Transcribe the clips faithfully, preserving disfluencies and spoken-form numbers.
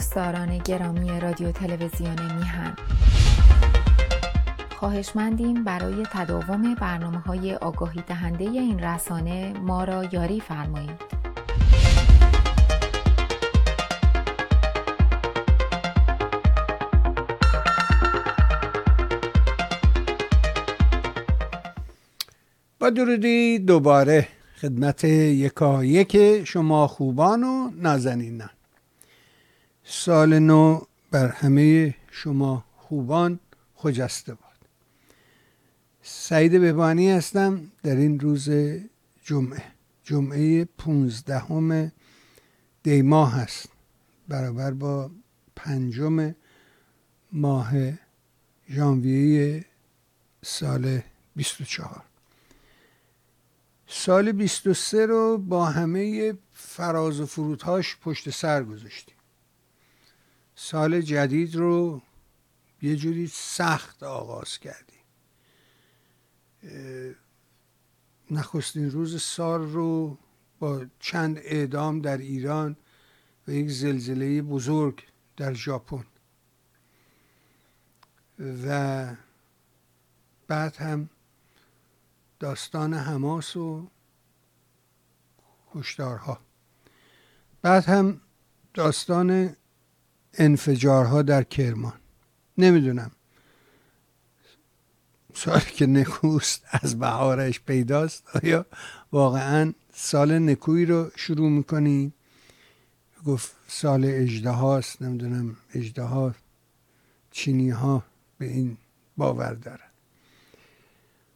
دوستداران گرامی رادیو تلویزیون میهن، خواهشمندیم برای تداوم برنامه‌های آگاهی دهنده این رسانه ما را یاری فرمایید. با درودی دوباره خدمت یکایک شما خوبان و نازنینان، سال نو بر همه شما خوبان خجسته باد. سعید ببانی هستم در این روز جمعه، جمعه پانزدهم دی ماه هست، برابر با پنجم ماه ژانویه سال بیست و چهار. سال بیست و سه رو با همه فراز و فرودهاش پشت سر گذاشتیم. سال جدید رو یه جوری سخت آغاز کردیم. نخستین روز سال رو با چند اعدام در ایران و یک زلزله بزرگ در ژاپن و بعد هم داستان حماس و هشدارها، بعد هم داستان انفجارها در کرمان. نمیدونم، سالی که نکوست از بهارش پیداست، آیا واقعا سال نکویی رو شروع میکنی؟ گفت سال اژدهاست، نمیدونم اژدها چینی ها به این باور دارن.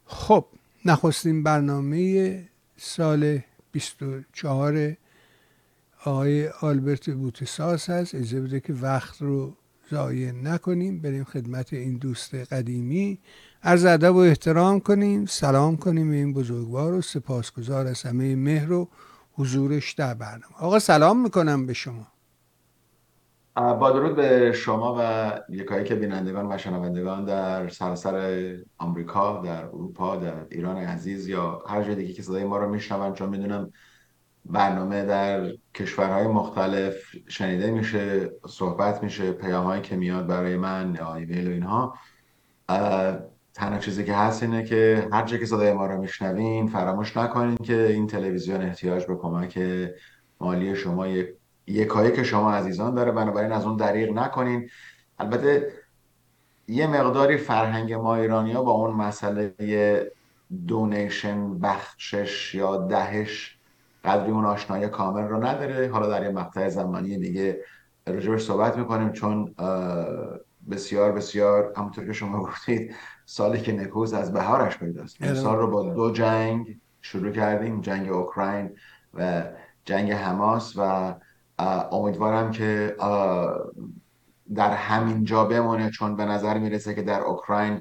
خب نخستین برنامه سال بیست و چهار آقای آلبرت بوتساس هست. اجازه بده که وقت رو ضایع نکنیم، بریم خدمت این دوست قدیمی، عرض ادب و احترام کنیم، سلام کنیم به این بزرگوار و سپاسگزار از همه مهر و حضورش در برنامه. آقا سلام میکنم به شما. با درود به شما و یکایک بینندگان و شنوندگان در سراسر آمریکا، در اروپا، در ایران عزیز یا هر جای دیگه که صدای ما رو میشنوند، چون میدونم برنامه در کشورهای مختلف شنیده میشه، صحبت میشه، پیام‌هایی که میاد برای من ایمیل و اینها. تنها چیزی که هست اینه که هر جایی که صدای ما رو میشنوین فراموش نکنین که این تلویزیون احتیاج به کمک مالی شما یک یکایی که شما عزیزان داره، بنابراین از اون دریغ نکنین. البته یه مقداری فرهنگ ما ایرانی‌ها با اون مسئله دونیشن، بخشش یا دهش، قدری اون آشنایی کامل رو نداره. حالا در یه مقطع زمانی دیگه راجبش صحبت میکنیم، چون بسیار بسیار همونطور که شما گفتید سالی که نکوز از بهارش پیداست. این سال رو با دو جنگ شروع کردیم، جنگ اوکراین و جنگ حماس، و امیدوارم که در همین جا بمونه، چون به نظر میرسه که در اوکراین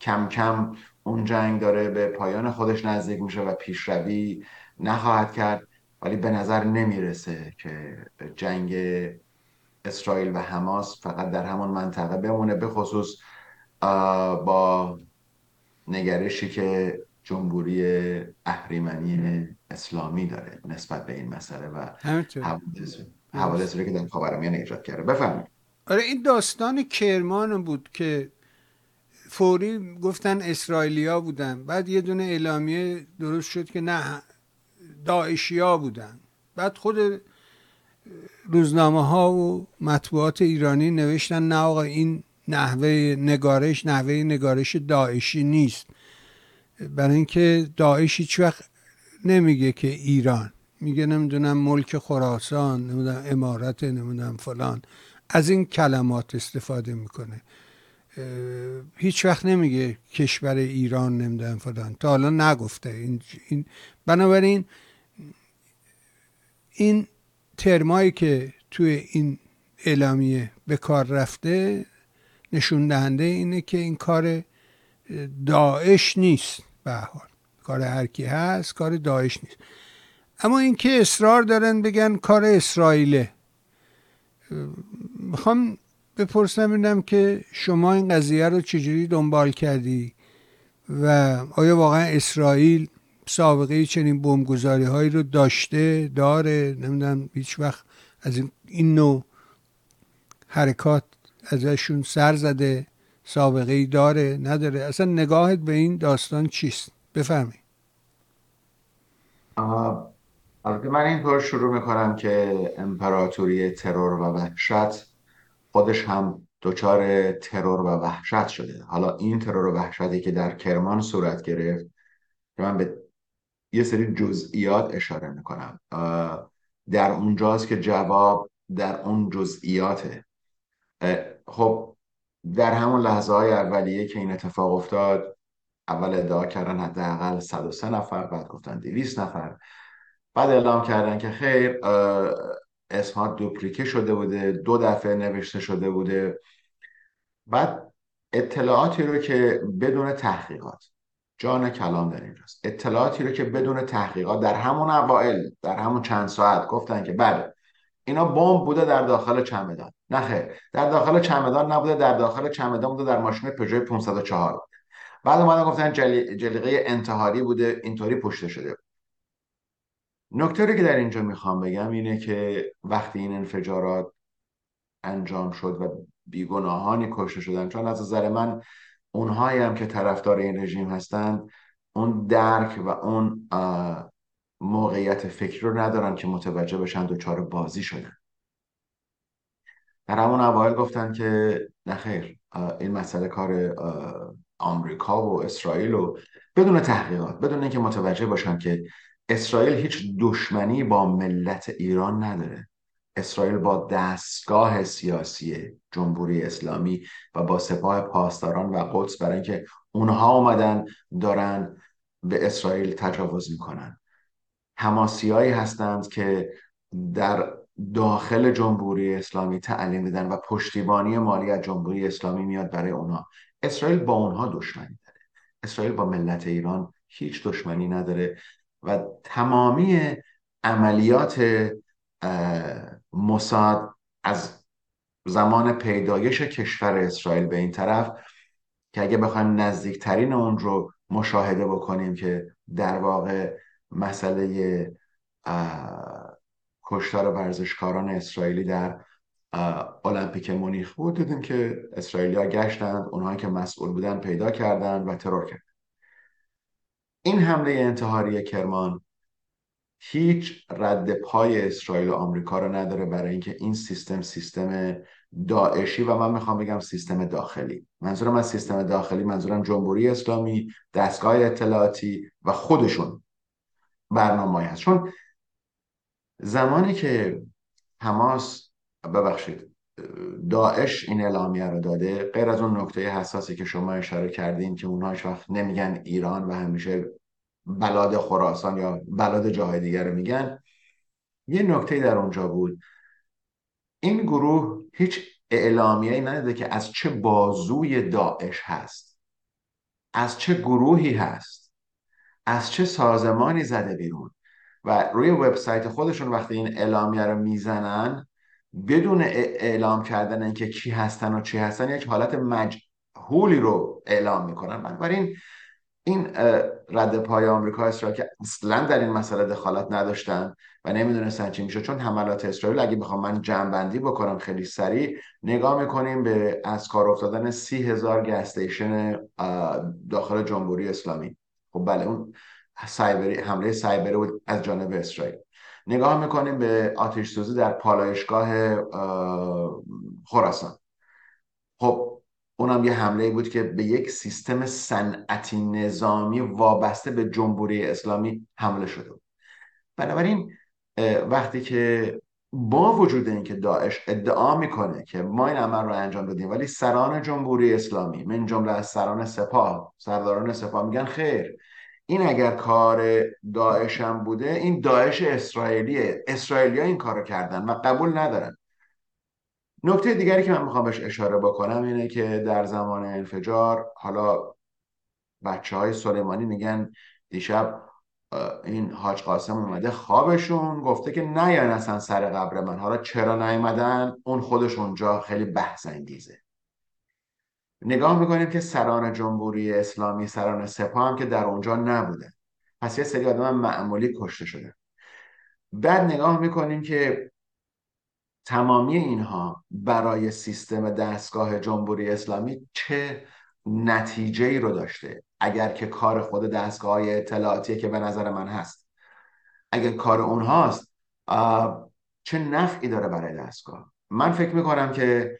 کم کم اون جنگ داره به پایان خودش نزدیک میشه و پیشروی نخواهد کرد. ولی به نظر نمیرسه که جنگ اسرائیل و حماس فقط در همون منطقه بمونه، به خصوص با نگرشی که جمهوری اهریمنی اسلامی داره نسبت به این مسئله و حوادثی رو که در خاورمیانه ایجاد کرده. بفرمایید. آره، این داستان کرمان بود که فوری گفتن اسرائیلیا بودن، بعد یه دونه اعلامیه درست شد که نه داعشیا بودن، بعد خود روزنامه ها و مطبوعات ایرانی نوشتن نه آقا این نحوه نگارش نحوه نگارش داعشی نیست، برای اینکه داعش هیچ وقت نمیگه که ایران، میگه نمیدونم ملک خراسان، نمیدونم امارت، نمیدونم فلان، از این کلمات استفاده میکنه. هیچ وقت نمیگه کشور ایران، نمیدونم فلان، تا حالا نگفته. این این بنابراین این ترمایی که توی این اعلامیه به کار رفته نشون دهنده اینه که این کار داعش نیست، به هر حال کار هر کی هست کار داعش نیست. اما اینکه اصرار دارن بگن کار اسرائیله، میخوام بپرسم ببینم که شما این قضیه رو چجوری دنبال کردی و آیا واقعا اسرائیل سابقه چنین بمبگذاری هایی رو داشته داره؟ نمیدونم هیچ وقت از این نوع حرکات ازشون سر زده، سابقه‌ای داره نداره، اصلا نگاهت به این داستان چیست؟ بفرمایید. البته من اینطور شروع میکنم که امپراتوری ترور و وحشت خودش هم دچار ترور و وحشت شده. حالا این ترور و وحشتی که در کرمان صورت گرفت که من به یه سری جزئیات اشاره میکنم، در اونجاست که جواب در اون جزئیاته. خب در همون لحظه های اولیه که این اتفاق افتاد، اول ادعا کردن حداقل صد و سه نفر، بعد گفتن دویست نفر، بعد اعلام کردن که خیر اسمها دوپلیکه شده بوده، دو دفعه نوشته شده بوده. بعد اطلاعاتی رو که بدون تحقیقات، جان کلام در اینجاست، اطلاعاتی رو که بدون تحقیقات در همون اوائل، در همون چند ساعت گفتن که بله اینا بمب بوده در داخل چمدان. نه خیر، در داخل چمدان نبوده، در داخل چمدان بوده، در ماشین پژو پانصد و چهار بوده. بعد اومدن گفتن جلی... جلیقه انتحاری بوده، اینطوری پشته شده. نکته رو که در اینجا میخوام بگم اینه که وقتی این انفجارات انجام شد و بیگناهانی کشته شدن، چون از نظر من اونهایی هم که طرفدار این رژیم هستن اون درک و اون موقعیت فکری رو ندارن که متوجه بشن دوچار بازی شدن. در همون اوایل گفتن که نخیر این مسئله کار آمریکا و اسرائیل، و بدون تحقیقات، بدون اینکه متوجه باشن که اسرائیل هیچ دشمنی با ملت ایران نداره. اسرائیل با دستگاه سیاسی جمهوری اسلامی و با سپاه پاسداران و قدس، برای اینکه اونها اومدن دارن به اسرائیل تجاوز میکنن. حماسیایی هستند که در داخل جمهوری اسلامی تعلیم دیدن و پشتیبانی مالی از جمهوری اسلامی میاد برای اونها. اسرائیل با اونها دشمنی داره. اسرائیل با ملت ایران هیچ دشمنی نداره و تمامی عملیات موساد از زمان پیدایش کشور اسرائیل به این طرف که اگه بخوایم نزدیکترین اون رو مشاهده بکنیم که در واقع مسئله کشتار ورزشکاران اسرائیلی در المپیک مونیخ بود، دیدیم که اسرائیلی‌ها گشتند، اونها که مسئول بودن پیدا کردند و ترور کردند. این حمله انتحاری کرمان هیچ رد پای اسرائیل و آمریکا رو نداره، برای اینکه این سیستم سیستم داعشی و من میخوام بگم سیستم داخلی، منظورم از سیستم داخلی منظورم جمهوری اسلامی، دستگاه اطلاعاتی و خودشون برنامه‌ای هست. چون زمانی که حماس ببخشید داعش این اعلامیه رو داده، غیر از اون نکته حساسی که شما اشاره کردین که اونها هیچ وقت نمیگن ایران و همیشه بلاد خراسان یا بلاد جاهای دیگر رو میگن، یه نکته در اونجا بود. این گروه هیچ اعلامیه‌ای نداده که از چه بازوی داعش هست، از چه گروهی هست، از چه سازمانی زده بیرون. و روی وبسایت خودشون وقتی این اعلامیه رو میزنن بدون اعلام کردن اینکه کی هستن و چی هستن، یک حالت مجهولی رو اعلام میکنن. بنابراین این رد پای آمریکا اسرائیل که اصلا در این مسئله دخالت نداشتن و نمیدونستن چی میشه، چون حملات اسرائیل اگه بخوام من جمع‌بندی بکنم خیلی سریع، نگاه میکنیم به از کار افتادن سی هزار گس استیشن داخل جمهوری اسلامی. خب بله اون سایبری، حمله سایبری بود از جانب اسرائیل. نگاه میکنیم به آتش سوزی در پالایشگاه خراسان. خب اونم یه حمله بود که به یک سیستم صنعتی نظامی وابسته به جمهوری اسلامی حمله شده بود. بنابراین وقتی که با وجود اینکه داعش ادعا میکنه که ما این عمل رو انجام دادیم، ولی سران جمهوری اسلامی من جمله از سران سپاه، سرداران سپاه میگن خیر این اگر کار داعش هم بوده، این داعش اسرائیلیه، اسرائیلی‌ها این کارو کردن و قبول ندارن. نکته دیگری که من میخوام بهش اشاره بکنم اینه که در زمان انفجار، حالا بچه‌های سلیمانی میگن دیشب این حاج قاسم اومده خوابشون گفته که نیان اصلا سر قبر من، حالا چرا نیومدن اون خودش اونجا خیلی بحث انگیزه. نگاه میکنیم که سران جمهوری اسلامی، سران سپاه هم که در اونجا نبودن، پس یه سری آدم معمولی کشته شدن. بعد نگاه میکنیم که تمامی اینها برای سیستم دستگاه جمهوری اسلامی چه نتیجه‌ای رو داشته؟ اگر که کار خود دستگاه‌های اطلاعاتی که به نظر من هست، اگر کار اونهاست چه نفعی داره برای دستگاه؟ من فکر میکنم که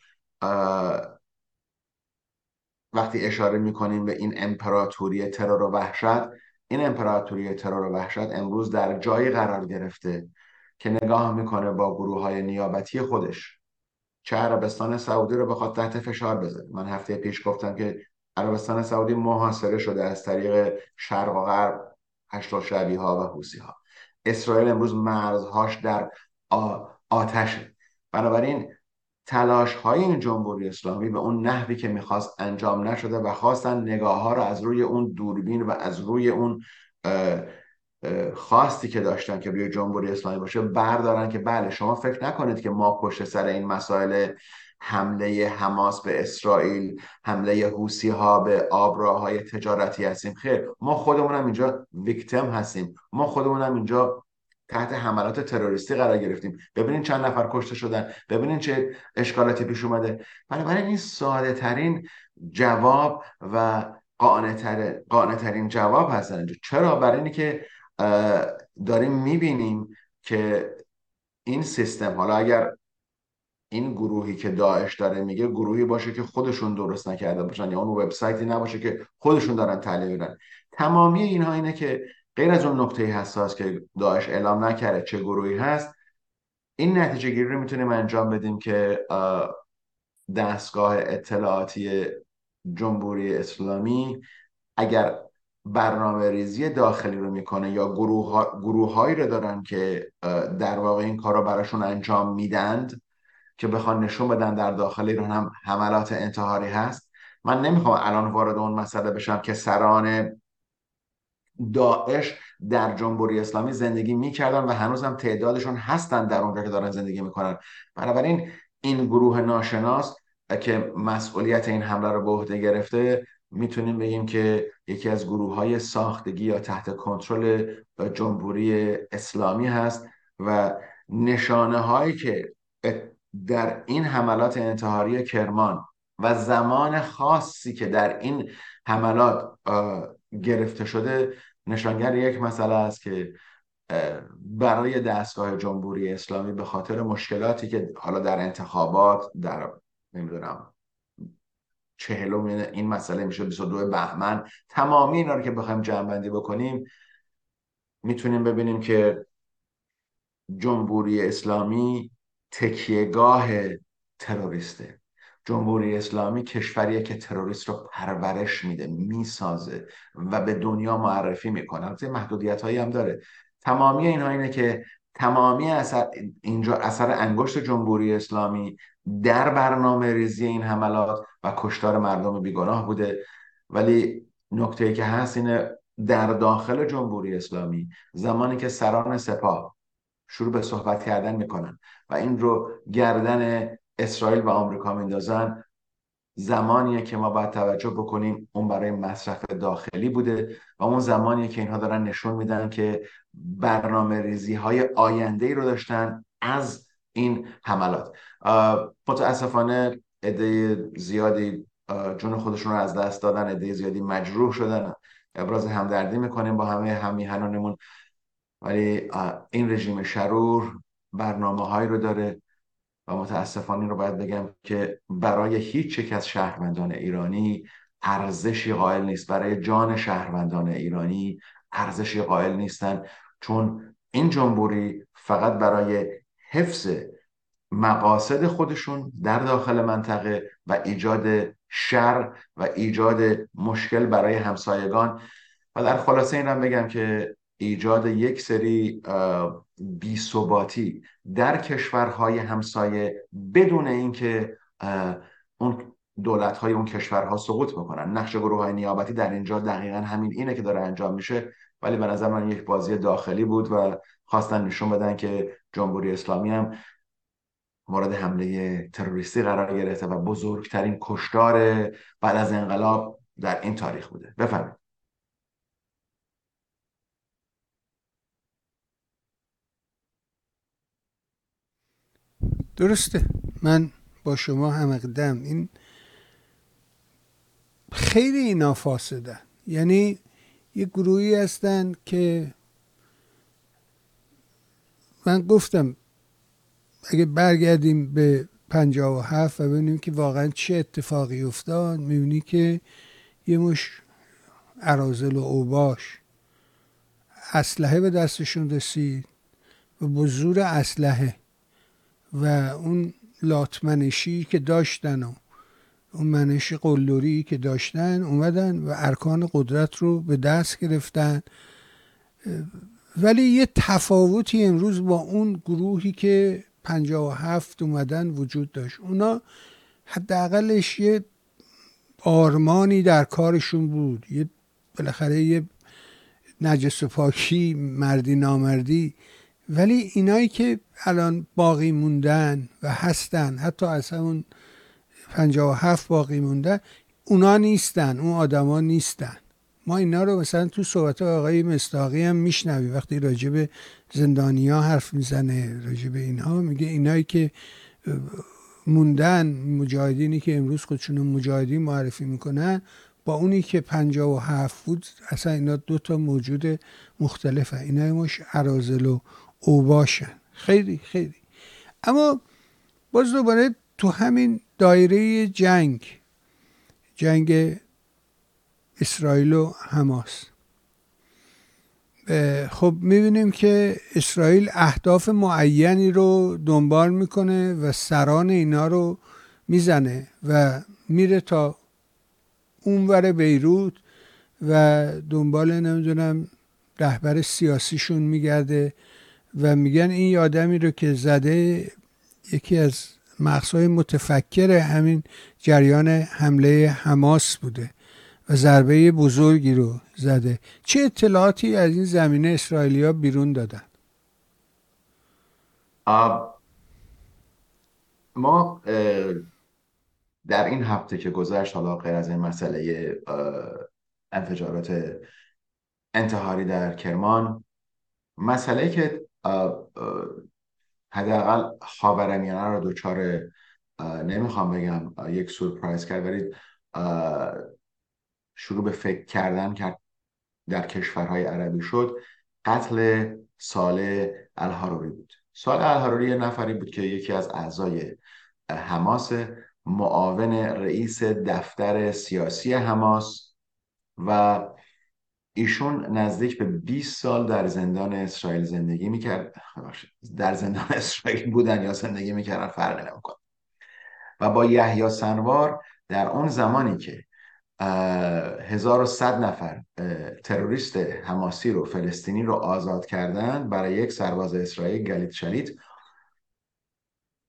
وقتی اشاره میکنیم به این امپراتوری ترور و وحشت، این امپراتوری ترور و وحشت امروز در جایی قرار گرفته که نگاه میکنه با گروه‌های نیابتی خودش چه عربستان سعودی رو بخواد تحت فشار بذاره. من هفته پیش گفتم که عربستان سعودی محاصره شده از طریق شرق و غرب، هشت شعبی‌ها و حوثی‌ها. اسرائیل امروز مرزهاش در آتشه. بنابراین تلاش های این جمهوری اسلامی به اون نحوی که میخواست انجام نشده و خواستن نگاه ها رو از روی اون دوربین و از روی اون خواستی که داشتن که روی جمهوری اسلامی باشه بردارن که بله شما فکر نکنید که ما پشت سر این مسائل حمله حماس به اسرائیل، حمله حوثی ها به آبراهای تجارتی هستیم. خیر، ما خودمونم اینجا ویکتیم هستیم، ما خودمونم اینجا تحت حملات تروریستی قرار گرفتیم. ببینین چند نفر کشته شدن، ببینین چه اشکالاتی پیش اومده. بنابراین این ساده ترین جواب و قانع‌تر قانع‌ترین جواب هستن اینجا. چرا؟ برای اینی که داریم میبینیم که این سیستم، حالا اگر این گروهی که داعش داره میگه گروهی باشه که خودشون درست نکرده باشن یا اون وبسایتی نباشه که خودشون دارن تعلیق میدن، تمامی اینها اینه که غیر از اون نکته حساس که داعش اعلام نکرده چه گروهی هست، این نتیجه گیری رو میتونیم انجام بدیم که دستگاه اطلاعاتی جمهوری اسلامی اگر برنامه ریزی داخلی رو میکنه یا گروه ها، گروه هایی رو دارن که در واقع این کار رو براشون انجام میدند که بخوان نشون بدن در داخل ایران هم حملات انتحاری هست. من نمیخوام الان وارد اون مسئله بشم که سران داعش در جمهوری اسلامی زندگی میکردن و هنوزم تعدادشون هستن در اونجا که دارن زندگی میکنن. بنابراین این گروه ناشناس که مسئولیت این حمله رو به عهده گرفته، میتونیم بگیم که یکی از گروه‌های ساختگی یا تحت کنترل جمهوری اسلامی هست و نشانه هایی که در این حملات انتحاری کرمان و زمان خاصی که در این حملات گرفته شده نشانگر یک مسئله است که برای دستگاه جمهوری اسلامی به خاطر مشکلاتی که حالا در انتخابات در نمیدونم چهلم این مسئله میشه بیست و دو بهمن، تمامی اینا رو که بخوایم جمع‌بندی بکنیم میتونیم ببینیم که جمهوری اسلامی تکیهگاه تروریسته. جمهوری اسلامی کشوریه که تروریست رو پرورش میده، میسازه و به دنیا معرفی میکنه. البته محدودیت‌هایی هم داره. تمامی اینها اینه که تمامی اثر اینجا اثر انگشت جمهوری اسلامی در برنامه ریزی این حملات و کشتار مردم بیگناه بوده. ولی نکته‌ای که هست اینه در داخل جمهوری اسلامی زمانی که سران سپاه شروع به صحبت کردن میکنن و این رو گردن اسرائیل و آمریکا میندازن، زمانیه که ما باید توجه بکنیم اون برای مصرف داخلی بوده و اون زمانیه که اینها دارن نشون میدن که برنامه ریزی های آینده‌ای رو داشتن از این حملات. متاسفانه عده زیادی جون خودشون رو از دست دادن، عده زیادی مجروح شدن. ابراز همدردی میکنیم با همه همیهنانمون، ولی این رژیم شرور برنامه‌هایی رو داره و متاسفانه رو باید بگم که برای هیچ یک از شهروندان ایرانی ارزشی قائل نیست، برای جان شهروندان ایرانی ارزشی قائل نیستن، چون این جمهوری فقط برای حفظ مقاصد خودشون در داخل منطقه و ایجاد شر و ایجاد مشکل برای همسایگان و در خلاصه اینم بگم که ایجاد یک سری بی‌ثباتی در کشورهای همسایه بدون اینکه اون دولت‌های اون کشورها سقوط بکنن. نقش گروه‌های نیابتی در اینجا دقیقاً همین اینه که داره انجام میشه، ولی به نظر من یک بازی داخلی بود و خواستن نشون بدن که جمهوری اسلامی هم مورد حمله تروریستی قرار گرفته و بزرگترین کشتار بعد از انقلاب در این تاریخ بوده. بفرمایید. درسته، من با شما هم اقدم، این خیلی اینا فاسدن، یعنی یه گروهی هستن که من گفتم اگه برگردیم به پنجاه و هفت و ببینیم که واقعا چه اتفاقی افتاد، میبینی که یه مش اراذل و اوباش اسلحه به دستشون رسید و با زور اسلحه و اون لاتمنشی که داشتن و اون منش قلدری که داشتن اومدن و ارکان قدرت رو به دست گرفتن. ولی یه تفاوتی امروز با اون گروهی که پنجاه و هفت اومدن وجود داشت، اونا حداقلش یه آرمانی در کارشون بود، یه بالاخره یه نجس و پاکی، مردی نامردی. ولی اینایی که الان باقی موندن و هستن، حتی اصلا اون پنجاه و هفت باقی موندن، اونا نیستن، اون آدما نیستن. ما اینا رو مثلا تو صحبت آقای مصداقی هم میشنویم وقتی راجع به زندانیا حرف میزنه، راجع به اینها میگه اینایی که موندن، مجاهدینی که امروز خودشون مجاهدین معرفی میکنن با اونی که پنجاه و هفت بود اصلا اینا دو تا موجود مختلفه، اینا مش اراذل و اوباشن. خیلی خیلی. اما باز دوباره تو همین دایره جنگ جنگ اسرائیل و حماس، خب میبینیم که اسرائیل اهداف معینی رو دنبال میکنه و سران اینا رو میزنه و میره تا اونور بیروت و دنبال نمیدونم رهبر سیاسیشون میگرده و میگن این آدمی رو که زده یکی از مغزهای متفکر همین جریان حمله حماس بوده و ضربه بزرگی رو زده. چه اطلاعاتی از این زمینه اسرائیلیا بیرون دادن؟ ما در این هفته که گذشت، حالا غیر از این مسئله انفجارات انتحاری در کرمان، مسئله که حداقل خاورمیانه رو دوچار نمیخوام بگم یک سورپرایز کرد، ولی شروع به فکر کردن که در کشورهای عربی شد، قتل صالح العاروری بود. صالح العاروری یه نفری بود که یکی از اعضای حماس، معاون رئیس دفتر سیاسی حماس، و ایشون نزدیک به بیست سال در زندان اسرائیل زندگی میکرد، در زندان اسرائیل بودن یا زندگی میکردن فرق نمیکنه، و با یحیی سنوار در اون زمانی که هزار و صد نفر تروریست حماسی رو، فلسطینی رو آزاد کردن برای یک سرباز اسرائیل، گلیت شلیت،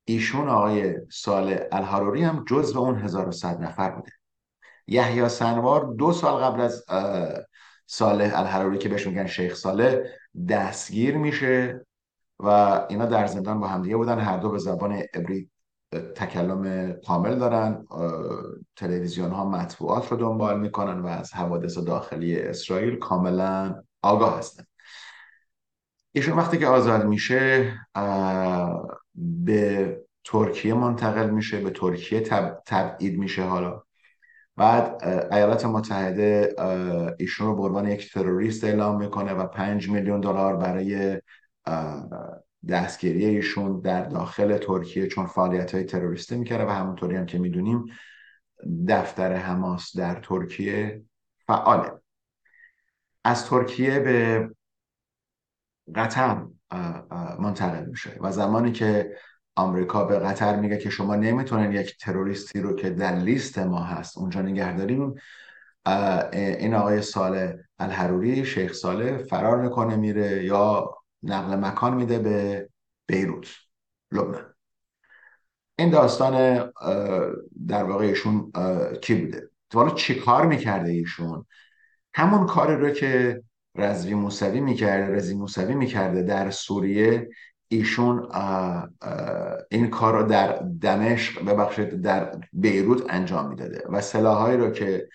ایشون آقای صالح العاروری هم جزو اون هزار و صد نفر بوده. یحیی سنوار دو سال قبل از صالح العاروری که بهش میگن شیخ صالح دستگیر میشه و اینا در زندان با همدیگه بودن، هر دو به زبان عبری تکلم کامل دارن، تلویزیون ها مطبوعات رو دنبال میکنن و از حوادث داخلی اسرائیل کاملا آگاه هستن. ایشون وقتی که آزاد میشه به ترکیه منتقل میشه، به ترکیه تب، تبعید میشه. حالا بعد ایالات متحده ایشون رو به عنوان یک تروریست اعلام میکنه و پنج میلیون دلار برای دستگیری ایشون در داخل ترکیه، چون فعالیت‌های تروریستی می‌کرده و همونطوری هم که می‌دونیم دفتر حماس در ترکیه فعاله. از ترکیه به قطر منتقل میشه و زمانی که آمریکا به قطر میگه که شما نمیتونین یک تروریستی رو که در لیست ما هست اونجا نگهداریم، این آقای صالح العاروری، شیخ صالح، فرار میکنه، میره یا نقل مکان میده به بیروت، لبنان. این داستان در واقع ایشون کی بوده؟ حالا چی کار میکرده ایشون؟ همون کاری رو که رضی موسوی میکرده، رضی موسوی میکرده در سوریه، ایشون این کار رو در دمشق، ببخشید در بیروت انجام میداده و سلاحایی رو که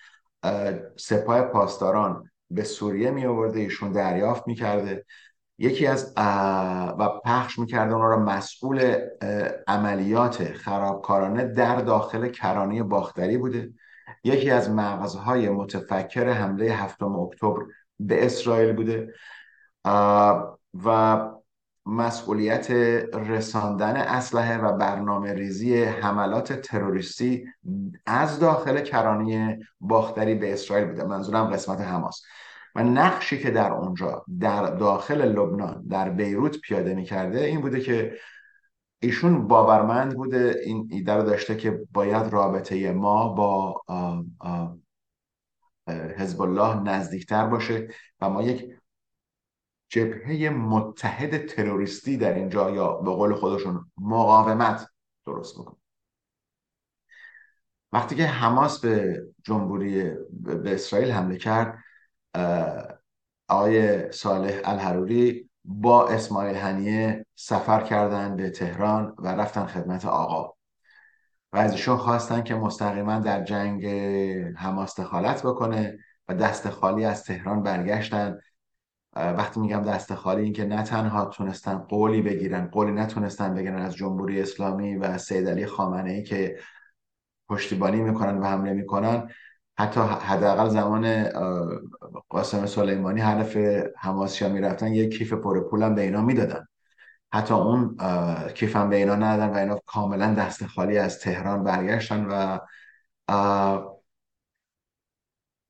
سپاه پاسداران به سوریه میآورده ایشون دریافت میکرده. یکی از و پخش میکرد اونا را مسئول عملیات خرابکارانه در داخل کرانه باختری بوده. یکی از مغزهای متفکر حمله هفتم اکتبر به اسرائیل بوده و مسئولیت رساندن اسلحه و برنامه ریزی حملات تروریستی از داخل کرانه باختری به اسرائیل بوده. منظورم قسمت حماس و نقشی که در اونجا در داخل لبنان در بیروت پیاده می کرده این بوده که ایشون باورمند بوده، این ایده رو داشته که باید رابطه ما با حزب الله نزدیکتر باشه و ما یک جبهه متحد تروریستی در اینجا یا به قول خودشون مقاومت درست بکنه. وقتی که حماس به جمهوری به اسرائیل حمله کرد، آقای صالح العاروری با اسماعیل هنیه سفر کردن به تهران و رفتن خدمت آقا و ازشون خواستن که مستقیما در جنگ حماس دخالت بکنه و دست خالی از تهران برگشتن. وقتی میگم دست خالی، این که نه تنها تونستن قولی بگیرن، قولی نتونستن بگیرن از جمهوری اسلامی و سید علی خامنه‌ای که پشتیبانی میکنن و حمله میکنن. حتی حداقل زمان قاسم سلیمانی حرف حماسیا میرفتن یک کیف پر پولم به اینا میدادن، حتی اون کیفم به اینا ندادن و اینا کاملا دست خالی از تهران برگشتن. و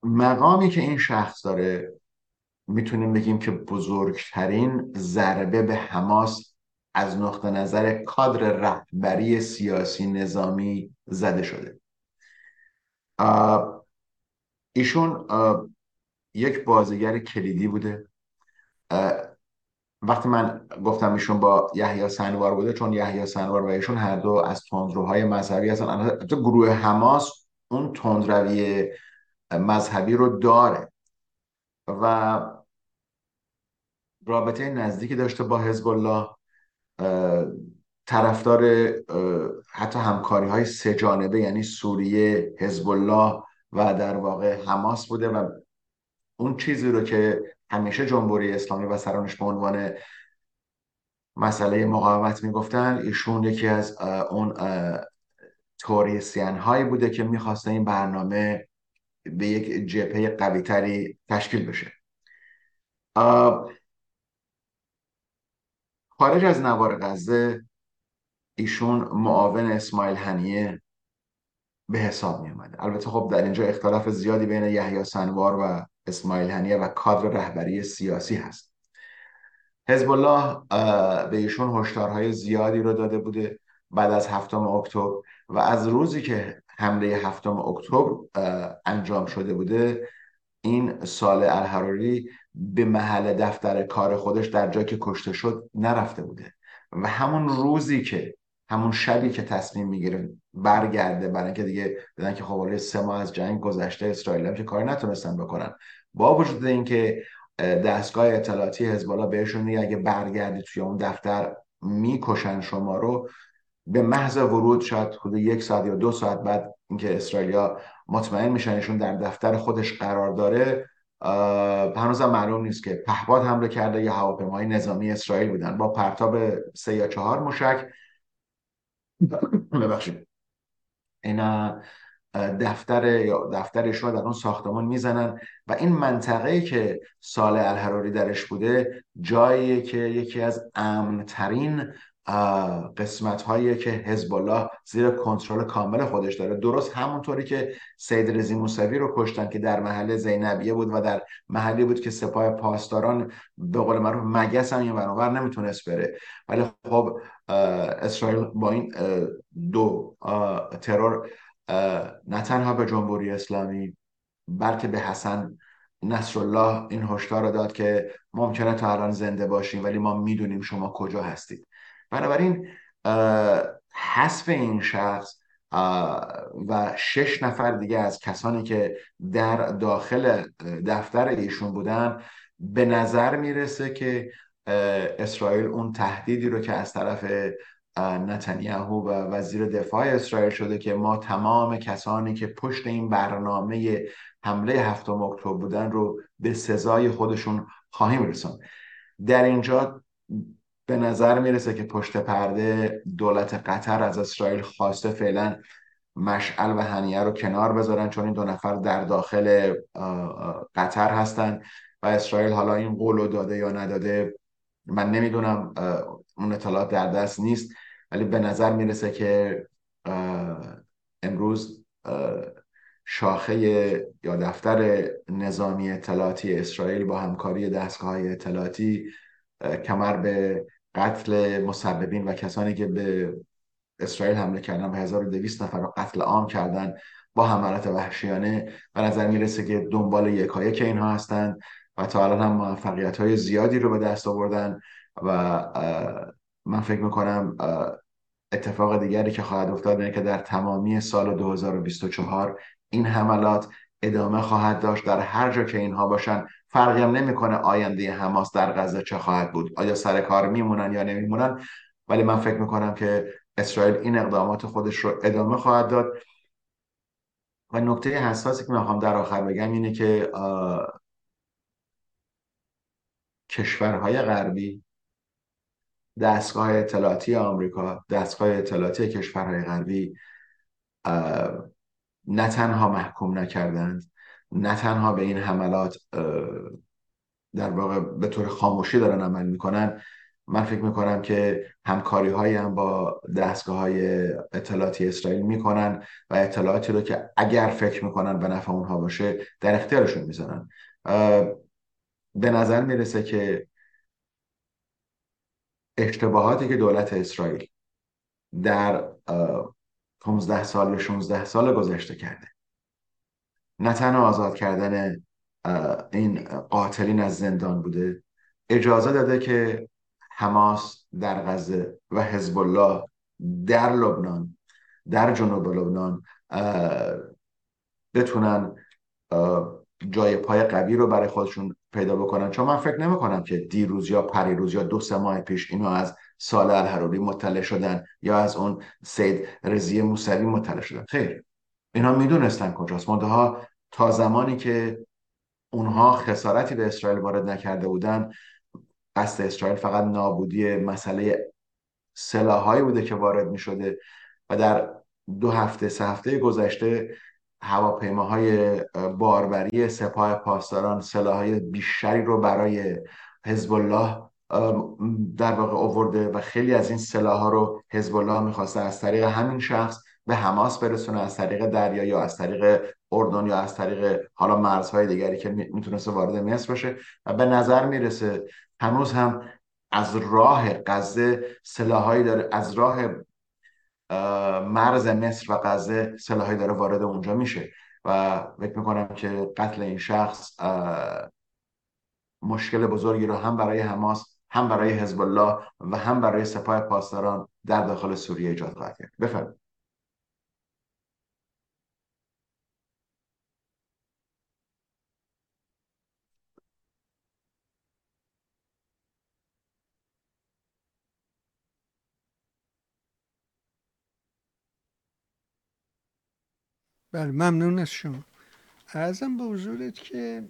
مقامی که این شخص داره میتونیم بگیم که بزرگترین ضربه به حماس از نقطه نظر کادر رهبری سیاسی نظامی زده شده. ایشون یک بازیگر کلیدی بوده. وقتی من گفتم ایشون با یحیی سنوار بوده، چون یحیی سنوار و ایشون هر دو از تندروهای مذهبی هستن. تو گروه حماس اون تندروی مذهبی رو داره و رابطه نزدیکی داشته با حزب الله، طرفدار حتی همکاری‌های سه جانبه یعنی سوریه، حزب الله و در واقع حماس بوده و اون چیزی رو که همیشه جمهوری اسلامی و سرانش به عنوان مسئله مقاومت میگفتن، ایشون یکی از اون توریسیان هایی بوده که میخواستن این برنامه به یک جبهه قوی تری تشکیل بشه. خارج از نوار غزه ایشون معاون اسماعیل هنیه به حساب می اومده. البته خب در اینجا اختلاف زیادی بین یحیی سنوار و اسماعیل هنیه و کادر رهبری سیاسی هست. حزب الله به ایشون هشدارهای زیادی رو داده بوده بعد از هفتم اکتبر و از روزی که حمله هفتم اکتبر انجام شده بوده، این صالح العاروری به محل دفتر کار خودش در جایی که کشته شد نرفته بوده و همون روزی که همون شبی که تصمیم میگیره برگرده، برای اینکه دیگه دیدن که خب الان سه ماه از جنگ گذشته، اسرائیل هم که کاری نتونستن بکنن، با وجود اینکه دستگاه اطلاعاتی حزب الله بهشون میگه اگه برگردی توی اون دفتر میکشن شما رو، به محض ورود شاید حدود یک ساعت یا دو ساعت بعد اینکه اسرائیلیا مطمئن میشن ایشون در دفتر خودش قرار داره، هنوز هم معلوم نیست که پهپاد حمله کرده یا هواپیمای نظامی اسرائیل بودن با پرتاب سه یا چهار موشک. ببخشید اینا دفتر یا دفترش رو در اون ساختمان میزنن و این منطقه‌ای که صالح العاروری درش بوده جاییه که یکی از امن‌ترین قسمت‌هایی که حزب الله زیر کنترل کامل خودش داره. درست همونطوری که سید رضی موسوی رو کشتن که در محله زینبیه بود و در محلی بود که سپاه پاسداران به قول معروف مگس هم یه برابر نمیتونست بره، ولی خب اسرائیل با این دو ترور نه تنها به جمهوری اسلامی بلکه به حسن نصرالله این هشدار رو داد که ممکنه تا الان زنده باشیم ولی ما میدونیم شما کجا هستید. بنابراین حذف این شخص و شش نفر دیگه از کسانی که در داخل دفتر ایشون بودن به نظر میرسه که اسرائیل اون تهدیدی رو که از طرف نتانیاهو و وزیر دفاع اسرائیل شده که ما تمام کسانی که پشت این برنامه حمله هفتم اکتبر بودن رو به سزای خودشون خواهیم رساند. در اینجا به نظر میرسه که پشت پرده دولت قطر از اسرائیل خواسته فعلا مشعل و هنیه رو کنار بذارن، چون این دو نفر در داخل قطر هستن و اسرائیل حالا این قول رو داده یا نداده من نمیدونم، اون اطلاعات در دست نیست، ولی به نظر میرسه که امروز شاخه یا دفتر نظامی اطلاعاتی اسرائیل با همکاری دستگاه‌های اطلاعاتی کمر به قتل مسببین و کسانی که به اسرائیل حمله کردن و هزار و دویست نفر رو قتل عام کردن با حملات وحشیانه، به نظر میرسه که دنبال یکایک که اینها هستند و تا الان هم موفقیت‌های زیادی رو به دست آوردن و من فکر می‌کنم اتفاق دیگری که خواهد افتاد اینه که در تمامی سال دو هزار و بیست و چهار این حملات ادامه خواهد داشت در هر جا که اینها باشن. فرقی هم نمی‌کنه آینده حماس در غزه چه خواهد بود، آیا سر کار میمونن یا نمیمونن، ولی من فکر می‌کنم که اسرائیل این اقدامات خودش رو ادامه خواهد داد. و نکته حساسی که میخوام در آخر بگم اینه که کشورهای غربی، دستگاه اطلاعاتی آمریکا، دستگاه اطلاعاتی کشورهای غربی نه تنها محکوم نکردند، نه تنها به این حملات در واقع به طور خاموشی دارن عمل میکنن، من فکر میکنم که همکاری هایی هم با دستگاه های اطلاعاتی اسرائیل میکنن و اطلاعاتی رو که اگر فکر میکنن به نفع اونها باشه در اختیارشون میذارن. به نظر میرسه که اشتباهاتی که دولت اسرائیل در پانزده سال و شانزده سال گذشته کرده، نه تنها آزاد کردن این قاتلین از زندان بوده، اجازه داده که حماس در غزه و حزب الله در لبنان، در جنوب لبنان بتونن جای پای قوی رو برای خودشون پیدا بکنن. چون من فکر نمی‌کنم که دیروز یا پریروز یا دو سه ماه پیش اینا از صالح العاروری مطلع شدن یا از اون سید رضی موسوی مطلع شدن، خیر، اینا میدونستن کجاست، منتها تا زمانی که اونها خسارتی به اسرائیل وارد نکرده بودن، قصد اسرائیل فقط نابودی مسئله سلاحایی بوده که وارد می شده و در دو هفته سه هفته گذشته هواپیماهای باربری سپاه پاسداران سلاحای بیشتری رو برای حزب الله در واقع آورده و خیلی از این سلاحا رو حزب الله می‌خواسته از طریق همین شخص به حماس برسونه، از طریق دریا یا از طریق اردن یا از طریق حالا مرزهای دیگری که میتونسته وارد مصر بشه. و به نظر میرسه هنوز هم از راه غزه سلاحایی داره، از راه مرز مصر و غزه سلاحایی داره وارد اونجا میشه و فکر میکنم که قتل این شخص مشکل بزرگی رو هم برای حماس، هم برای حزب الله و هم برای سپاه پاسداران در داخل سوریه ایجاد خواهد کرد. بفرمایید. بله، ممنون از شما. عرضم به حضورت که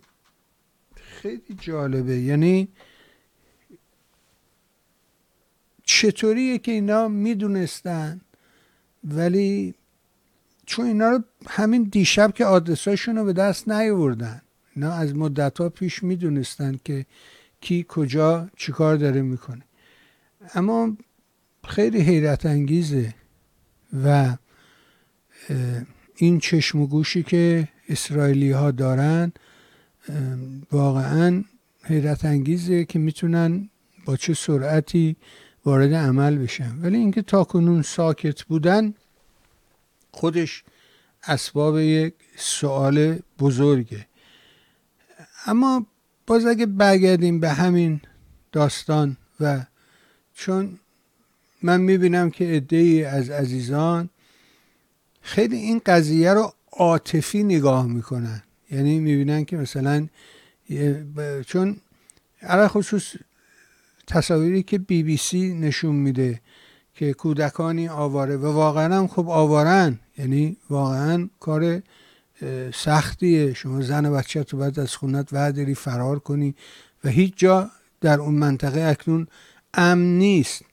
خیلی جالبه، یعنی چطوریه که اینا میدونستن ولی چون اینا رو همین دیشب که آدرساشون رو به دست نیاوردن، اینا از مدت‌ها پیش میدونستن که کی کجا چیکار داره میکنه، اما خیلی حیرت انگیزه و این چشم و گوشی که اسرائیلی ها دارن واقعا حیرت انگیزه که میتونن با چه سرعتی وارد عمل بشن، ولی اینکه تاکنون ساکت بودن خودش اسباب یک سوال بزرگه. اما باز اگه برگردیم به همین داستان و چون من میبینم که عده‌ای از عزیزان خیلی این قضیه رو عاطفی نگاه میکنن، یعنی میبینن که مثلا چون علاوه خصوص تصاویری که بی بی سی نشون میده که کودکانی آواره و واقعا هم خب آوارن، یعنی واقعا کار سختیه، شما زن و بچه تو باید از خونت ورداری فرار کنی و هیچ جا در اون منطقه اکنون امن نیست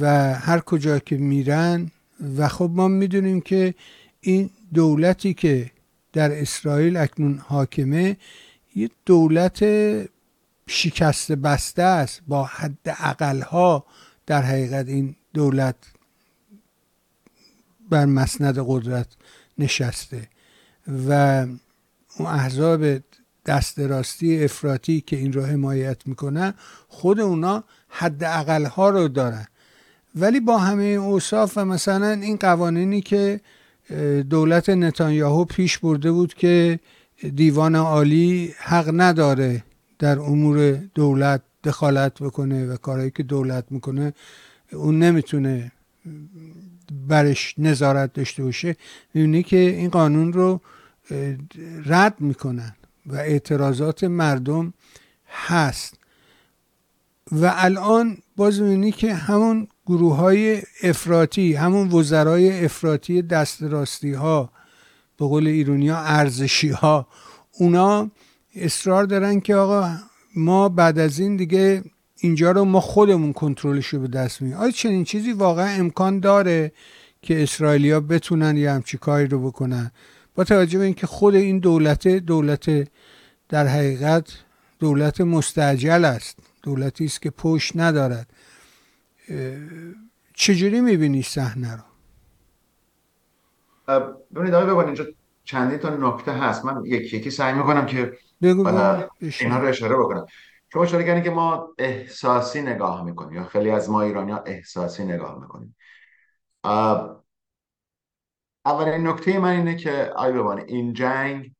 و هر کجا که میرن و خب ما میدونیم که این دولتی که در اسرائیل اکنون حاکمه یه دولت شکست بسته است، با حد اقلها در حقیقت این دولت بر مسند قدرت نشسته و اون احزاب دست راستی افراطی که این رو حمایت میکنن خود اونا حد اقلها رو دارن. ولی با همه اوصاف و مثلا این قوانینی که دولت نتانیاهو پیش برده بود که دیوان عالی حق نداره در امور دولت دخالت بکنه و کارهایی که دولت میکنه اون نمیتونه برش نظارت داشته باشه، میبینی که این قانون رو رد میکنن و اعتراضات مردم هست. و الان باز میبینی که همون گروه های افراطی، همون وزرای افراطی دست راستی ها، به قول ایرونی ها ارزشی ها، اونا اصرار دارن که آقا ما بعد از این دیگه اینجا رو ما خودمون کنترلش رو به دست میاریم. آیا چنین چیزی واقعا امکان داره که اسرائیلیا بتونن یه همچین کاری رو بکنن با توجه به اینکه خود این دولت دولت در حقیقت دولت مستعجل است، دولتی است که پشت ندارد؟ چجوری میبینی صحنه رو؟ ببینید آقای ببانی، اینجا چندین تا نکته هست، من یکی یکی سعی میکنم که اینا رو اشاره بکنم. شما اشاره کردین که ما احساسی نگاه میکنیم یا خیلی از ما ایرانی ها احساسی نگاه میکنیم. اولین نکته من اینه که آقای ببانی این جنگ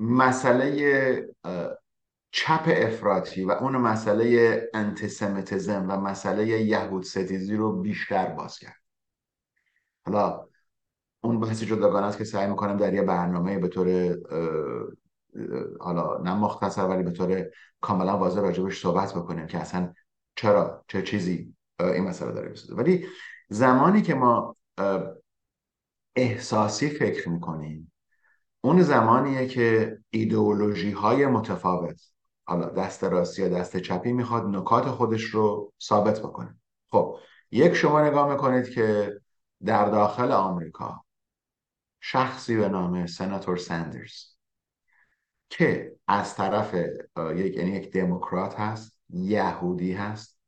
مسئله چپ افراطی و اون مسئله انتسمیتیزم و مسئله یهود ستیزی رو بیشتر باز کرد. حالا اون بحثی جداگانه است که سعی میکنم در یه برنامه به طور حالا نه مختصر ولی به طور کاملا واضح راجبش صحبت بکنیم که اصلا چرا چه چیزی این مسئله داره بسازه. ولی زمانی که ما احساسی فکر میکنیم اون زمانیه که ایدئولوژی های متفاوت، حالا دست راستی یا دست چپی، میخواد نکات خودش رو ثابت بکنه. خب یک، شما نگاه میکنید که در داخل آمریکا شخصی به نام سناتور سندرز که از طرف یک یعنی یک دموکرات هست، یهودی هست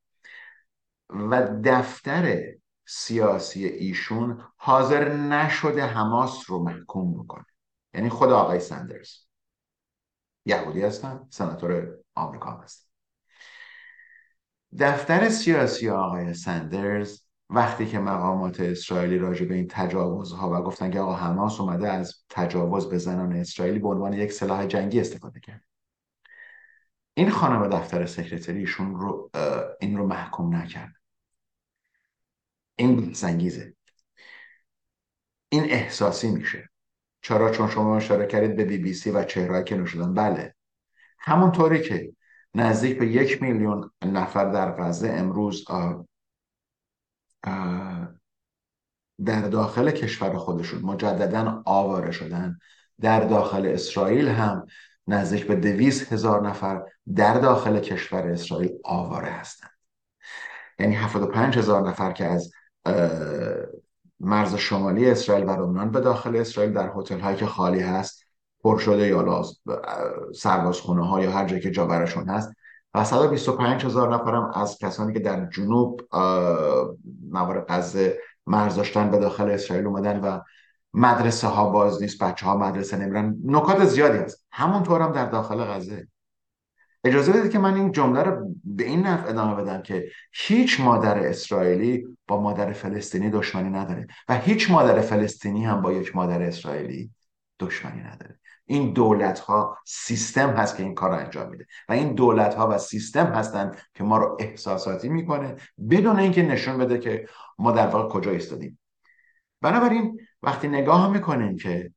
و دفتر سیاسی ایشون حاضر نشده حماس رو محکوم بکنه، یعنی خود آقای سندرز یهودی هستن، سناتور آمریکا هستن. دفتر سیاسی آقای سندرز وقتی که مقامات اسرائیلی راجع به این تجاوزها و گفتن که آقا حماس اومده از تجاوز به زنان اسرائیلی به عنوان یک سلاح جنگی استفاده کرد، این خانم دفتر سکرتریشون رو این رو محکوم نکرد. این زنگیزه، این احساسی میشه. چرا؟ چون شما اشاره کردید به بی بی سی و چهرهایی که نوشیدن. بله، همونطوری که نزدیک به یک میلیون نفر در غزه امروز در داخل کشور خودشون مجدداً آواره شدن، در داخل اسرائیل هم نزدیک به دویست هزار نفر در داخل کشور اسرائیل آواره هستند. یعنی هفتاد و پنج هزار نفر که از مرز شمالی اسرائیل و لبنان به داخل اسرائیل در هتل هایی که خالی هست پر شده یا سربازخونه ها یا هر جایی که جا براشون هست و صد و بیست و پنج هزار نفرم از کسانی که در جنوب موارد غزه مرز داشتن به داخل اسرائیل اومدن و مدرسه ها باز نیست، بچه ها مدرسه نمیرن. نکات زیادی هست. همونطور هم در داخل غزه. اجازه بدید که من این جمله رو به این نفع ادامه بدم که هیچ مادر اسرائیلی با مادر فلسطینی دشمنی نداره و هیچ مادر فلسطینی هم با یک مادر اسرائیلی دشمنی نداره. این دولت‌ها سیستم هست که این کار رو انجام میده و این دولت‌ها و سیستم هستن که ما رو احساساتی میکنه بدون اینکه نشون بده که ما در واقع کجا ایستادیم. بنابراین وقتی نگاه میکنین که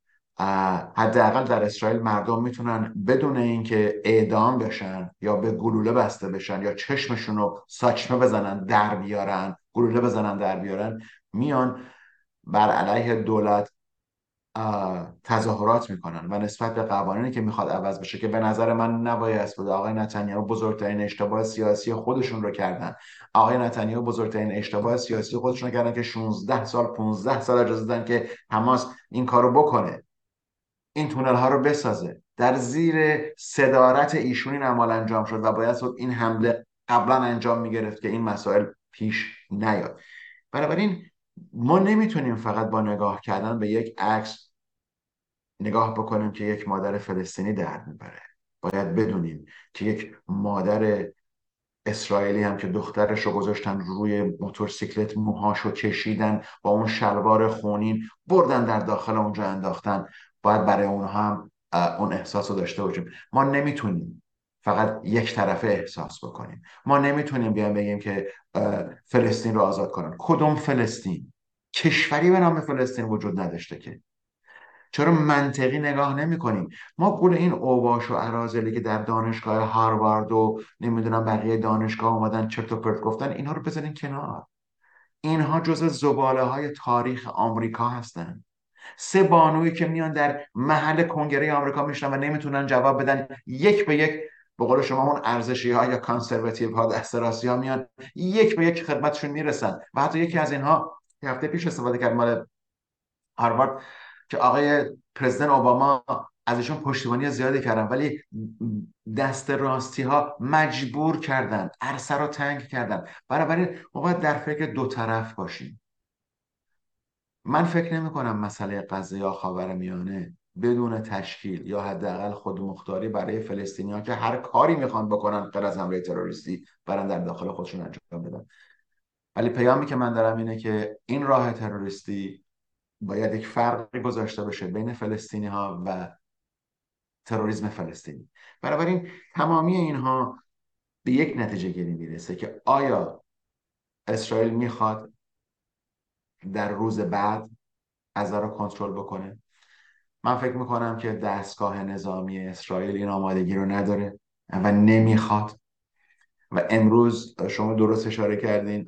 حداقل در اسرائیل مردم میتونن بدون اینکه اعدام بشن یا به گلوله بسته بشن یا چشمشون رو ساچمه بزنن در بیارن، گلوله بزنن در بیارن، میان بر علیه دولت تظاهرات میکنن و نسبت به قوانینی که میخواد عوض بشه که به نظر من نباید بود. آقای نتانیاهو بزرگترین اشتباه سیاسی خودشون رو کردن. آقای نتانیاهو بزرگترین اشتباه سیاسی خودشون رو کردن که شانزده سال پانزده سال اجازه دادن که حماس این کارو بکنه، این تونل ها رو بسازه. در زیر صدارت ایشون این عمل انجام شد و باید این حمله قبلا انجام میگرفت که این مسائل پیش نیاد. بنابراین ما نمیتونیم فقط با نگاه کردن به یک عکس نگاه بکنیم که یک مادر فلسطینی درد میبره. باید بدونیم که یک مادر اسرائیلی هم که دخترش رو گذاشتن روی موتورسیکلت، موهاشو کشیدن، با اون شلوار خونین بردن در داخل اونجا انداختن، باید برای اونها هم اون احساس رو داشته باشیم. ما نمیتونیم فقط یک طرفه احساس بکنیم. ما نمیتونیم بیان بگیم که فلسطین رو آزاد کنن. کدوم فلسطین؟ کشوری به نام فلسطین وجود نداشته که. چرا منطقی نگاه نمی کنیم؟ ما گول این اوباش و اراذلی که در دانشگاه هاروارد و نمیدونم بقیه دانشگاه اومدن چرت و پرت گفتن، اینها رو بذارین کنار. اینها جزء زباله های تاریخ آمریکا هستن. سه بانویی که میان در محل کنگره آمریکا میشن و نمیتونن جواب بدن، یک به یک به قول شما اون ارزشی ها یا کانسرواتیو ها، دست راسی ها میان یک به یک خدمتشون میرسن. و حتی یکی از اینها یه هفته پیش استفاده کرد مال هاروارد که آقای پرزیدنت اوباما ازشون پشتیبانی زیادی کردن، ولی دست راستی ها مجبور کردن، عرصه رو تنگ کردن. بنابراین ما باید در فکر دو طرف باشیم. من فکر نمی کنم مسئله غزه یا خاورمیانه بدون تشکیل یا حداقل خودمختاری برای فلسطینیان که هر کاری میخوان بکنن غیر از حمله تروریستی برن در داخل خودشون انجام بدن. ولی پیامی که من دارم اینه که این راه تروریستی باید یک فرقی گذاشته بشه بین فلسطینی ها و تروریسم فلسطینی. بنابراین تمامی اینها به یک نتیجه گیری میرسه که آیا اسرائیل میخواد در روز بعد غزه رو کنترل بکنه؟ من فکر میکنم که دستگاه نظامی اسرائیل این آمادگی رو نداره و نمیخواد. و امروز شما درست اشاره کردین،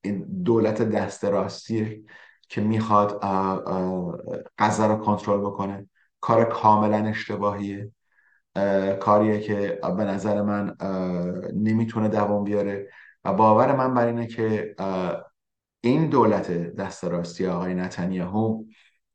این دولت دست راستیه که میخواد غزه رو کنترل بکنه. کار کاملا اشتباهیه، کاریه که به نظر من نمیتونه دوام بیاره. و باور من بر اینه که این دولت دست راستی آقای نتانیاهو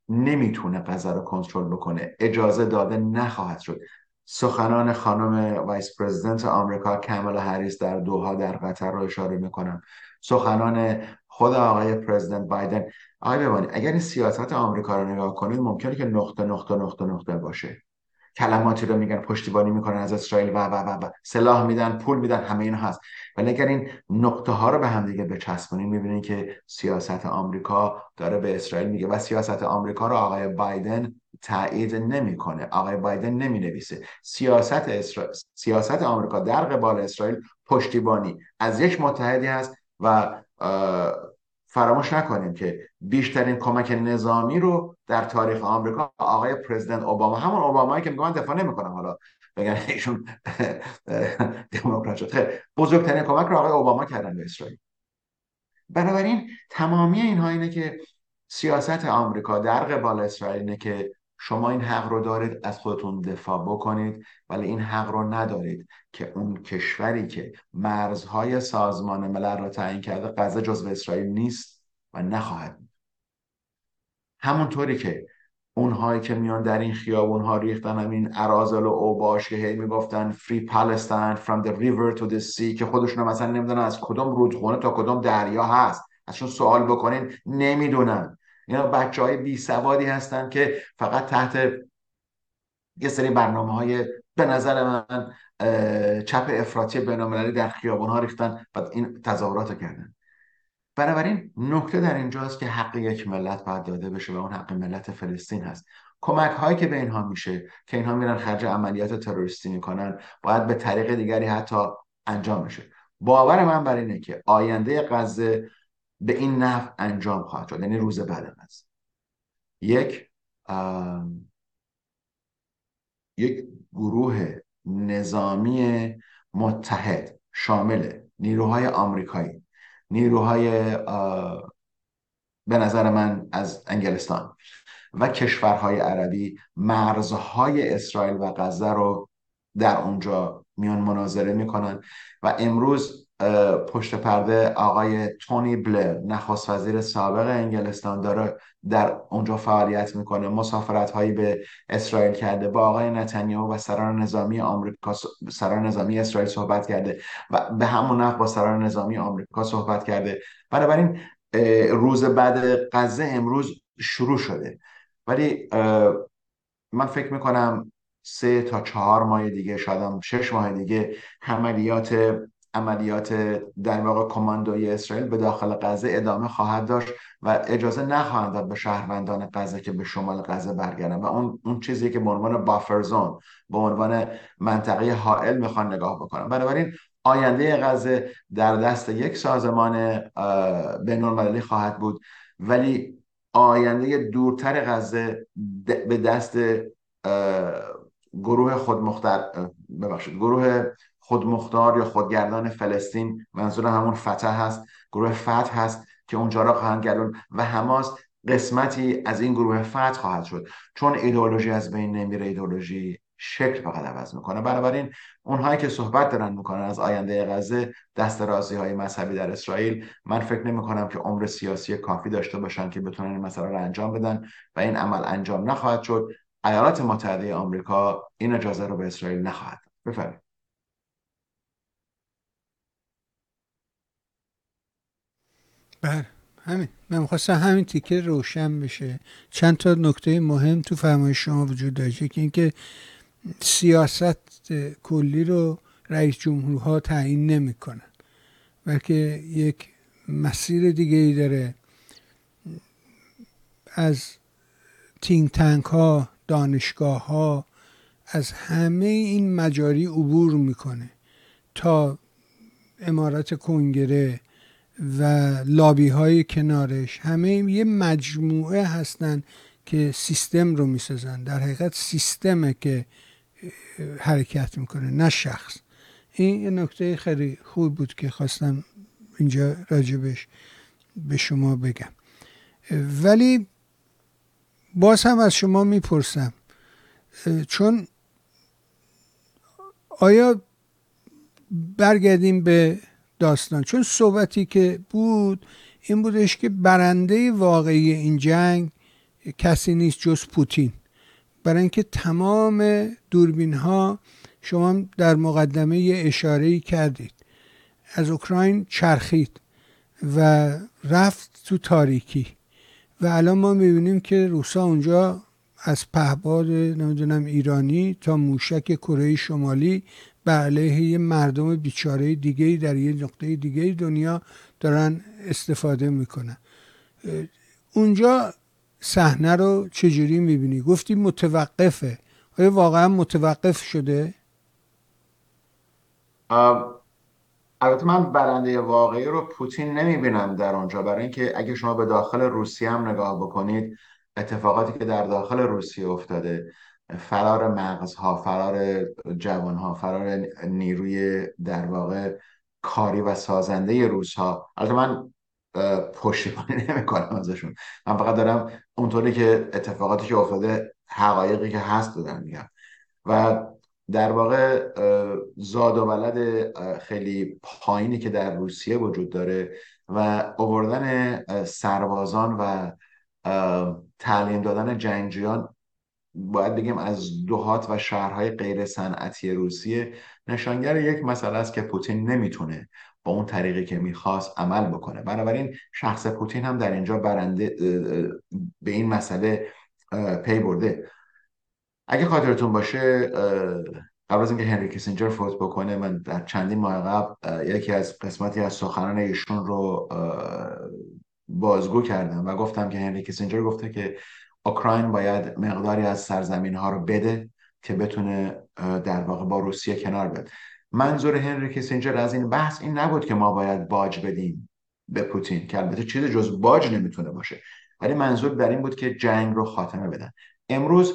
نمیتونه غزه رو کنترل بکنه، اجازه داده نخواهد شد. سخنان خانم وایس پرزیدنت آمریکا کامالا هریس در دوحا در قطر رو اشاره میکنم، سخنان خود آقای پرزیدنت بایدن. آقای ببانی، اگر این سیاست آمریکا رو نگاه کنید ممکنه که نقطه نقطه نقطه نقطه باشه. کلماتی رو میگن، پشتیبانی میکنن از اسرائیل و و و و سلاح میدن، پول میدن، همه این هست. ولی اگر این نقطه ها رو به هم دیگه بچسبونیم میبینین که سیاست آمریکا داره به اسرائیل میگه. و سیاست آمریکا رو آقای بایدن تایید نمیکنه، آقای بایدن نمی نویسه. سیاست اسرا... سیاست آمریکا در قبال اسرائیل پشتیبانی از یک متحدی هست. و فراموش نکنیم که بیشترین کمک نظامی رو در تاریخ آمریکا آقای پرزیدنت اوباما، همون اوبامایی که میگم من دفاع نمی‌کنم، حالا بگن ایشون دموکرات شد، بزرگترین کمک رو آقای اوباما کردن به اسرائیل. بنابراین تمامی اینها اینه که سیاست آمریکا در قبال اسرائیل اینه که شما این حق رو دارید از خودتون دفاع بکنید، ولی این حق رو ندارید که اون کشوری که مرزهای سازمان ملل را تعیین کرده غزه جزو اسرائیل نیست و نخواهد. همونطوری که اونهایی که میان در این خیابون‌ها ریختن همین اراذل و اوباش که هی میگفتن free Palestine from the river to the sea، که خودشون مثلا نمیدونن از کدام رودخونه تا کدام دریا هست، ازشون سوال بکنین نمیدونن. اینا بچه های بی سوادی هستن که فقط تحت یه سری برنامه های به نظر من چپ افراطی بین‌المللی در خیابان ها ریختن و این تظاهرات رو کردن. بنابراین نکته در اینجاست که حق یک ملت باید داده بشه و اون حق ملت فلسطین هست. کمک هایی که به اینها میشه که اینها میرن خرج عملیات تروریستی میکنن باید به طریق دیگری حتی انجام بشه. باور من بر اینه که آینده غزه به این نحو انجام خواهد شد. یعنی روز بعد از یک یک گروه نظامی متحد شامل نیروهای آمریکایی، نیروهای به نظر من از انگلستان و کشورهای عربی مرزهای اسرائیل و غزه رو در اونجا میان مناظره میکنن و امروز پشت پرده آقای تونی بلر، نخست وزیر سابق انگلستان، داره در اونجا فعالیت میکنه، مسافرت‌هایی به اسرائیل کرده، با آقای نتانیاهو و سران نظامی آمریکا، سران نظامی اسرائیل صحبت کرده و به همون نحو با سران نظامی آمریکا صحبت کرده. بنابراین روز بعد غزه امروز شروع شده، ولی من فکر میکنم سه تا چهار ماه دیگه، شاید هم شش ماه دیگه، عملیات عملیات در واقع کماندوی اسرائیل به داخل غزه ادامه خواهد داشت و اجازه نخواهند داد به شهروندان غزه که به شمال غزه برگردن و اون اون چیزی که به عنوان بافر زون، به عنوان منطقه حائل میخوان نگاه بکنن. بنابراین آینده غزه در دست یک سازمان بین‌المللی خواهد بود، ولی آینده دورتر غزه به دست گروه خودمختار، ببخشید، گروه خودمختار یا خودگردان فلسطین، منظور همون فتح هست، گروه فتح هست که اونجا را خواهند گردون و حماس قسمتی از این گروه فتح خواهد شد، چون ایدئولوژی از بین نمیره، ایدئولوژی شکل فقط عوض میکنه. بنابراین اونهایی که صحبت دارن میکنن از آینده غزه، دست رازی های مذهبی در اسرائیل، من فکر نمی کنم که عمر سیاسی کافی داشته باشن که بتونن این مسئله را انجام بدن و این عمل انجام نخواهد شد. ایالات متحده آمریکا این اجازه رو به اسرائیل نخواهد. بفرمایید. بله، همین من می‌خواستم همین تیکه روشن بشه. چند تا نکته مهم تو فرمایش شما وجود داشته که اینکه سیاست کلی رو رئیس جمهورها تعیین نمی‌کنن، بلکه یک مسیر دیگه‌ای داره، از تینک تانک ها، دانشگاه ها، از همه این مجاری عبور میکنه تا عمارت کنگره و لابی های کنارش، همه یه مجموعه هستن که سیستم رو میسازن. در حقیقت سیستمه که حرکت میکنه، نه شخص. این یه نکته خیلی خوب بود که خواستم اینجا راجبش به شما بگم. ولی باز هم از شما میپرسم، چون آیا برگردیم به داستان، چون صحبتی که بود این بودش که برنده واقعی این جنگ کسی نیست جز پوتین، برای اینکه تمام دوربین ها، شما در مقدمه یه اشاره‌ای کردید، از اوکراین چرخید و رفت تو تاریکی و الان ما میبینیم که روسا اونجا از پهباد نمیدونم ایرانی تا موشک کره شمالی بر علیه مردم بیچاره دیگه‌ای در یه نقطه دیگه دنیا دارن استفاده میکنن. اونجا صحنه رو چجوری میبینی؟ گفتی متوقفه، آیا واقعا متوقف شده؟ آه. البته من برنده واقعی رو پوتین نمیبینم در اونجا، برای اینکه اگه شما به داخل روسیه هم نگاه بکنید، اتفاقاتی که در داخل روسیه افتاده، فرار مغزها، فرار جوانها، فرار نیروی در واقع کاری و سازنده روسها، البته من پشتیبانی نمیکنم ازشون، من فقط دارم اونطوری که اتفاقاتی که افتاده، حقایقی که هست رو دارم میگم و در واقع زاد و ولد خیلی پایینی که در روسیه وجود داره و آوردن سربازان و تعلیم دادن جنگجویان، باید بگیم از دهات و شهرهای غیر صنعتی روسیه، نشانگر یک مسئله است که پوتین نمیتونه با اون طریقی که میخواست عمل بکنه. بنابراین شخص پوتین هم در اینجا برنده، به این مسئله پی برده. اگه خاطرتون باشه، قبل از اینکه هنری کیسینجر فوت بکنه، من در چندین ماه قبل یکی از قسمتی از سخنان ایشون رو بازگو کردم و گفتم که هنری کیسینجر گفته که اوکراین باید مقداری از سرزمین ها رو بده که بتونه در واقع با روسیه کنار بیاد. منظور هنری کیسینجر از این بحث این نبود که ما باید باج بدیم به پوتین، که البته چیز جز باج نمیتونه باشه، ولی منظور در این بود که جنگ رو خاتمه بدن. امروز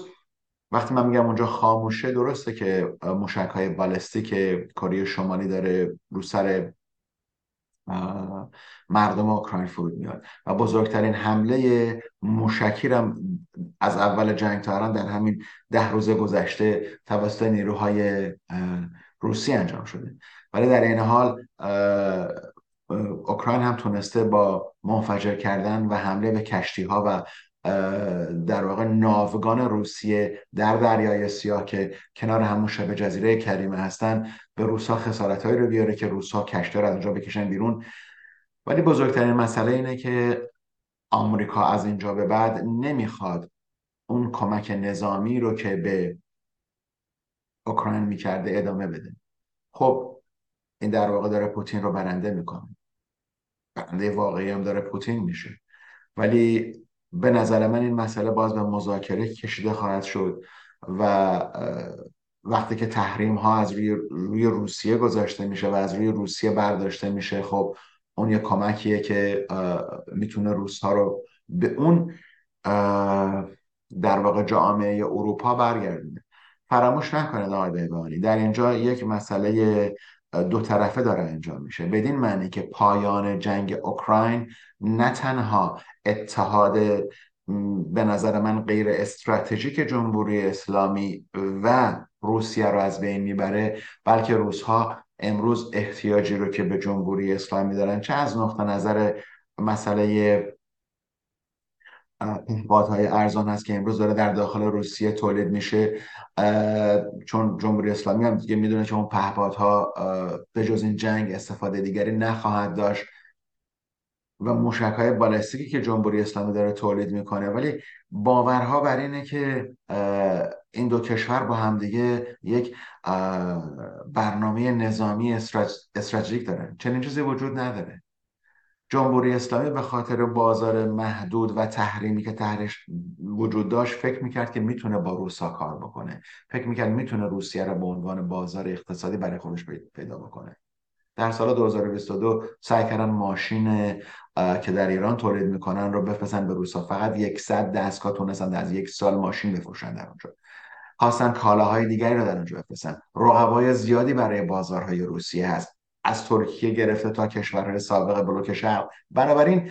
وقتی من میگم اونجا خاموشه، درسته که موشک‌های بالستیک کره شمالی داره رو سر مردم اوکراین فرود میاد و بزرگترین حمله مشکیرم از اول جنگ تا الان در همین ده روز گذشته توسط نیروهای روسی انجام شده. ولی در این حال اوکراین هم تونسته با منفجر کردن و حمله به کشتی‌ها و در واقع ناوگان روسیه در دریای سیاه که کنار همون شبه جزیره کریمه هستن به روس‌ها خسارت‌هایی رو بیاره که روس‌ها کشتی‌ها رو از اونجا بکشن بیرون. ولی بزرگترین مسئله اینه که آمریکا از اینجا به بعد نمیخواد اون کمک نظامی رو که به اوکراین میکرده ادامه بده. خب این در واقع داره پوتین رو برنده میکنه، برنده واقعی هم داره پوتین میشه. ولی به نظر من این مسئله باز به مذاکره کشیده خواهد شد و وقتی که تحریم ها از روی, روی روسیه گذاشته میشه و از روی روسیه برداشته میشه، خب اون یک کمکیه که میتونه روس ها رو به اون در واقع جامعه اروپا برگردونه. فراموش نکنید آقای بهبانی، در اینجا یک مسئله دو طرفه داره انجام میشه، بدین معنی که پایان جنگ اوکراین نه تنها اتحاد به نظر من غیر استراتژیک جمهوری اسلامی و روسیه رو از بین میبره، بلکه روس‌ها امروز احتیاجی رو که به جمهوری اسلامی دارن چه از نقطه نظر مسئله پهپادهای ارزان هست که امروز داره در داخل روسیه تولید میشه، چون جمهوری اسلامی هم دیگه میدونه که اون پهپادها به جز این جنگ استفاده دیگری نخواهد داشت، و موشک‌های بالستیکی که جمهوری اسلامی داره تولید میکنه. ولی باورها بر اینه که این دو کشور با همدیگه یک برنامه نظامی استراتژیک دارن. چنین چیزی وجود نداره. جمهوری اسلامی به خاطر بازار محدود و تحریمی که تحریش وجود داشت فکر میکرد که میتونه با روسا کار بکنه، فکر میکرد میتونه روسیه را به عنوان بازار اقتصادی برای خودش پیدا بکنه. در سال دو هزار و بیست و دو سعی کردن ماشین که در ایران تولید میکنن رو بفرستن به روسا، فقط صد دستگاه تونستن از یک سال ماشین بفروشن در اونجا. خواستن کالاهای دیگری رو در اونجا بفرستن. رقبای زیادی برای بازارهای روسیه هست، از ترکیه گرفته تا کشورهای سابق بلوک شرق. بنابراین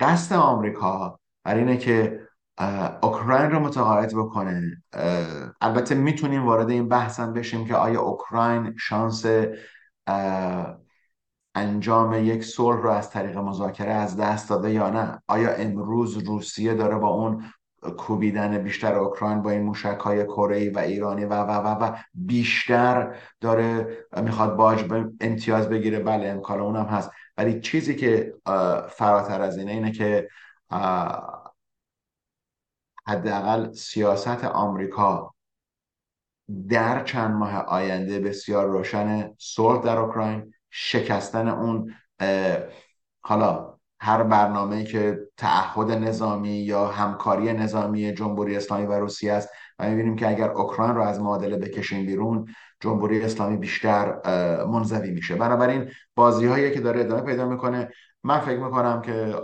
قصد آمریکا بر اینه که اوکراین رو متقاعد بکنه. البته میتونیم وارد این بحثم بشیم که آیا اوکراین شانس انجام یک صلح رو از طریق مذاکره از دست داده یا نه؟ آیا امروز روسیه داره با اون کوبیدن بیشتر اوکراین با این موشک‌های کره‌ای و ایرانی و و و و بیشتر داره میخواد باج امتیاز بگیره؟ بله امکان اونم هست، ولی چیزی که فراتر از اینه اینه که حداقل سیاست آمریکا در چند ماه آینده بسیار روشن، صلح در اوکراین، شکستن اون حالا هر برنامه‌ای که تعهد نظامی یا همکاری نظامی جمهوری اسلامی و روسیه است. و می‌بینیم که اگر اوکراین رو از معادله بکشیم بیرون، جمهوری اسلامی بیشتر منزوی میشه. بنابراین بازی‌هایی که داره ادامه پیدا میکنه، من فکر میکنم که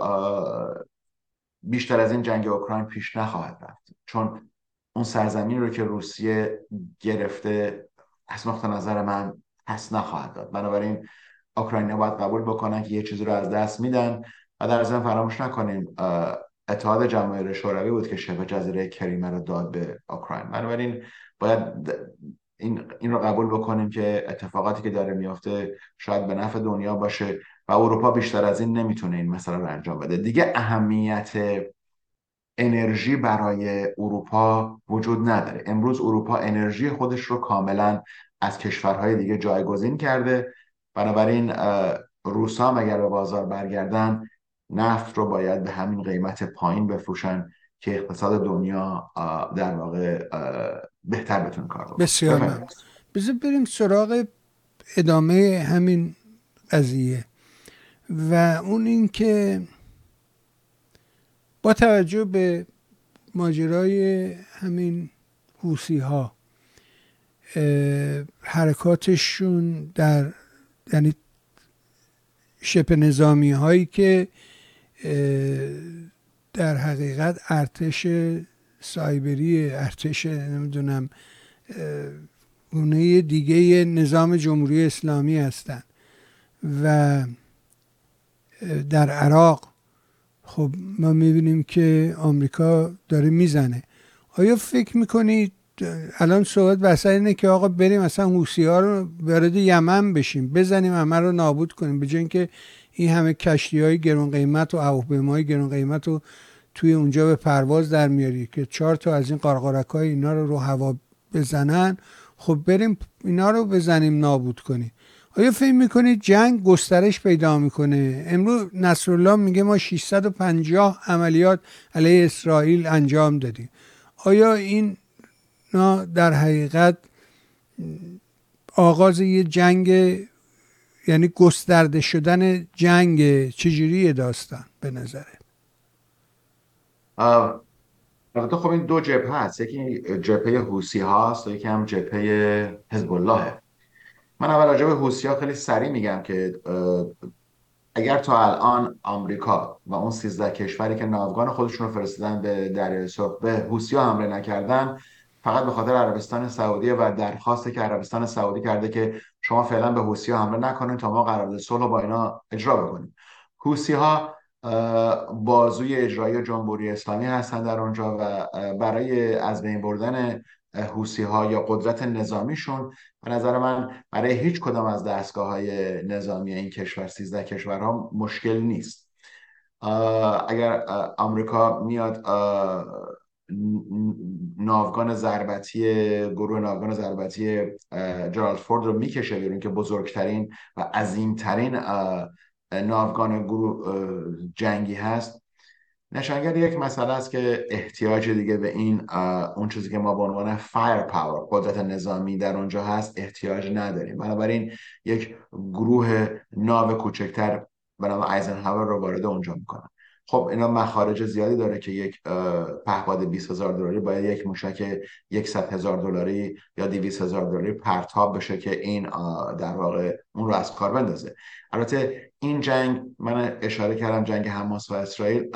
بیشتر از این جنگ اوکراین پیش نخواهد رفت، چون اون سرزمین رو که روسیه گرفته از نقطه نظر من پس نخواهد داد. بنابراین اوکراینی‌ها باید قبول بکنن که یه چیزی رو از دست میدن. و در ضمن فراموش نکنیم اتحاد جماهیر شوروی بود که شبه جزیره کریمه رو داد به اوکراین. بنابراین باید این این رو قبول بکنیم که اتفاقاتی که داره میفته شاید به نفع دنیا باشه و اروپا بیشتر از این نمیتونه این مسئله رو انجام بده. دیگه اهمیت انرژی برای اروپا وجود نداره. امروز اروپا انرژی خودش رو کاملا از کشورهای دیگه جایگزین کرده. بنابراین روسا مگر به بازار برگردن، نفت رو باید به همین قیمت پایین بفروشن که اقتصاد دنیا در واقع بهتر بتونه کار رو. بسیار ممنون. بذار بریم سراغ ادامه همین قضیه و اون این که با توجه به ماجرای همین حوثی‌ها، حرکاتشون در یعنی شبه نظامی هایی که در حقیقت ارتش سایبری، ارتش نمیدونم گونه دیگه نظام جمهوری اسلامی هستن و در عراق خب ما میبینیم که آمریکا داره میزنه. آیا فکر میکنید الان صحبت بحث اینه که آقا بریم مثلا حوثی‌ها رو وارد یمن بشیم، بزنیم همه رو نابود کنیم، به جای اینکه این همه کشتی‌های گران قیمت و هواپیماهای گران قیمت رو توی اونجا به پرواز در میاری که چهار تا از این قارقارک‌های اینا رو رو هوا بزنن، خب بریم اینا رو بزنیم نابود کنیم. آیا فکر میکنید جنگ گسترش پیدا میکنه؟ امروز نصرالله میگه ما ششصد و پنجاه عملیات علیه اسرائیل انجام دادیم. آیا این نه در حقیقت آغاز یه جنگ، یعنی گسترده شدن جنگ؟ چجوری داستان به نظره؟ البته خب این دو جبهه هست، یکی جبهه حوثی هاست و یکی هم جبهه حزب الله. من اول راجع به حوثی ها خیلی سریع میگم که اگر تا الان آمریکا و اون سیزده کشوری که ناوگان خودشون رو فرستادن به دریای سرخ به حوثی ها حمله نکردن، فقط به خاطر عربستان سعودی و درخواستی که عربستان سعودی کرده که شما فعلا به حوثی‌ها حمله نکنید تا ما قرارداد صلح با اینا اجرا بکنیم. حوثی‌ها بازوی اجرایی جمهوری اسلامی هستند در اونجا و برای از بین بردن حوثی‌ها یا قدرت نظامیشون به نظر من برای هیچ کدام از دستگاه‌های نظامی این کشور سیزده کشورها مشکل نیست. اگر آمریکا میاد ناوگان ضربتی گروه ناوگان ضربتی جرالد فورد رو میکشه بیرون که بزرگترین و عظیمترین ناوگان گروه جنگی هست، نشانگر یک مسئله است که احتیاج دیگه به این اون چیزی که ما به عنوان فایر پاور قدرت نظامی در اونجا هست احتیاج نداریم. بنابراین یک گروه ناو کوچکتر به نام آیزنهاور رو وارد اونجا میکنن. خب اینا مخارج زیادی داره که یک پهپاد بیست هزار دلاری باید یک موشک صد هزار دلاری یا دویست هزار دلاری پرتاب بشه که این در واقع اون رو از کار بندازه. البته این جنگ، من اشاره کردم جنگ حماس و اسرائیل،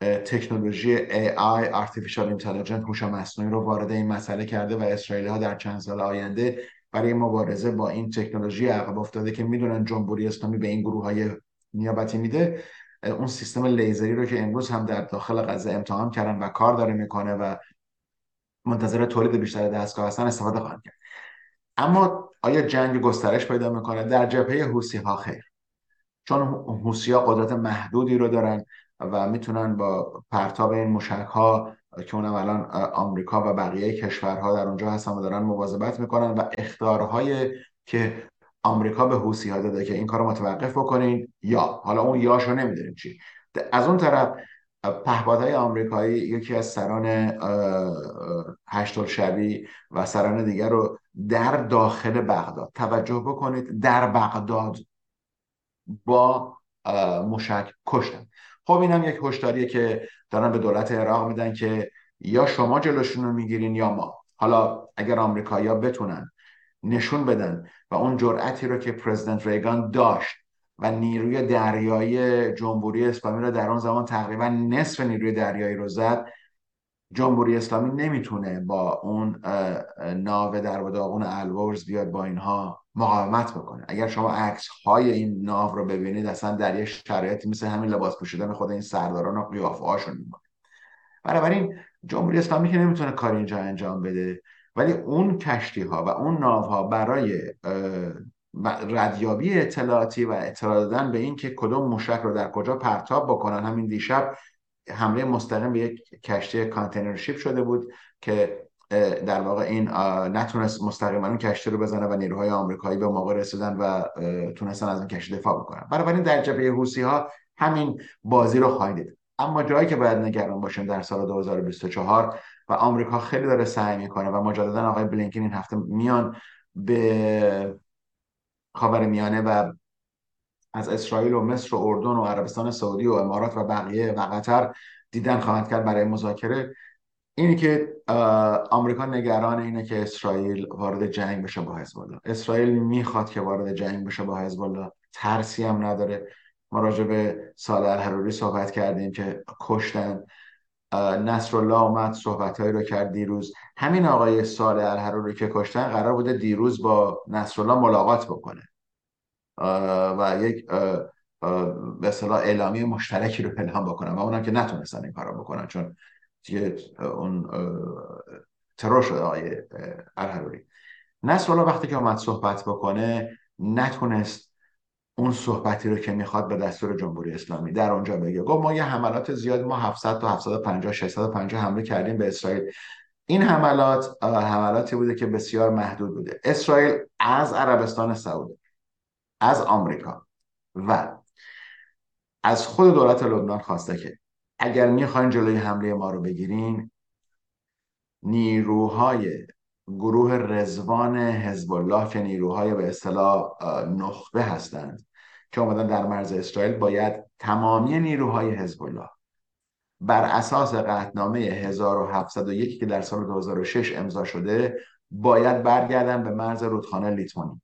تکنولوژی ای آی Artificial Intelligence هوش مصنوعی رو وارد این مسئله کرده و اسرائیلی ها در چند سال آینده برای مبارزه با این تکنولوژی عقب افتاده که میدونن جمهوری اسلامی به این گروه های نیابتی میده. اون سیستم لیزری رو که امروز هم در داخل غزه امتحان کردن و کار داره میکنه و منتظر تولید بیشتر دستگاه هستن استفاده خواهند کرد. اما آیا جنگ گسترش پیدا میکنه؟ در جبهه حوثی ها خیر، چون حوثی ها قدرت محدودی رو دارن و میتونن با پرتاب این موشک ها که اونم الان آمریکا و بقیه کشورها در اونجا هستن و دارن مواظبت میکنن و اخطارهایی که آمریکا به حوثی‌ها داده که این کارو متوقف بکنین، یا حالا اون یاشو نمیدونیم چی. از اون طرف پهپادهای آمریکایی یکی از سران هشتل شبی و سران دیگر رو در داخل بغداد، توجه بکنید، در بغداد با موشک کشتن. خب اینم یک هشداریه که دارن به دولت عراق میدن که یا شما جلوشون رو میگیرین یا ما. حالا اگر آمریکایی‌ها بتونن نشون بدن و اون جرأتی رو که پرزیدنت ریگان داشت و نیروی دریایی جمهوری اسلامی رو در اون زمان تقریبا نصف نیروی دریایی رو زد، جمهوری اسلامی نمیتونه با اون ناو در وداغون الورز بیاد با اینها مقاومت بکنه. اگر شما عکس‌های این ناو رو ببینید، اصلا در یه شرایطی مثل همین لباس پوشیدن خود این سرداران و قیافه‌هاشون میمونه. بنابراین جمهوری اسلامی که نمیتونه کار اینجا انجام بده، ولی اون کشتی‌ها و اون ناوها برای ردیابی اطلاعاتی و اطلاع دادن به این که کدوم موشک رو در کجا پرتاب بکنن، همین دیشب حمله مستقیم به یک کشتی کانتینر شیپ شده بود که در واقع این نتونست مستقیما اون کشتی رو بزنه و نیروهای آمریکایی به موقع رسیدن و تونستن از اون کشتی دفاع بکنن. بنابراین در جبهه حوثی‌ها همین بازی رو خواهید دید. اما جایی که باید نگران باشیم در سال دو هزار و بیست و چهار و آمریکا خیلی داره سعی میکنه و مجددا آقای بلینکن این هفته میان به خاورمیانه و از اسرائیل و مصر و اردن و عربستان سعودی و امارات و بقیه و قطر دیدن خواهند کرد برای مذاکره. اینی که آمریکا نگران اینه که اسرائیل وارد جنگ بشه با حزب الله. اسرائیل میخواد که وارد جنگ بشه با حزب الله، ترسی هم نداره. ما راجع به صالح العاروری صحبت کردیم که کشتن، نصرالله اومد صحبت‌هایی رو کرد دیروز. همین آقای صالح العاروری که کشتن قرار بوده دیروز با نصرالله ملاقات بکنه و یک به اصطلاح اعلامیه مشترکی رو پنهان بکنن، و اونم که نتونستن این کارو بکنن چون دیگه اون ترور شده آقای الحروری. نصرالله وقتی که اومد صحبت بکنه نتونست اون صحبتی رو که میخواد به دستور جمهوری اسلامی در اونجا بگه. گفت ما یه حملات زیاد، ما هفتصد تا هفتصد و پنجاه ششصد و پنجاه حمله کردیم به اسرائیل. این حملات حملاتی بوده که بسیار محدود بوده. اسرائیل از عربستان سعودی، از آمریکا و از خود دولت لبنان خواسته که اگر میخواین جلوی حمله ما رو بگیرین، نیروهای گروه رضوان حزب الله که نیروهای به اصطلاح نخبه هستند که اومدن در مرز اسرائیل، باید تمامی نیروهای حزب الله بر اساس قطعنامه هزار و هفتصد و یک که در سال دو هزار و شش امضا شده باید برگردن به مرز رودخانه لیتوانی.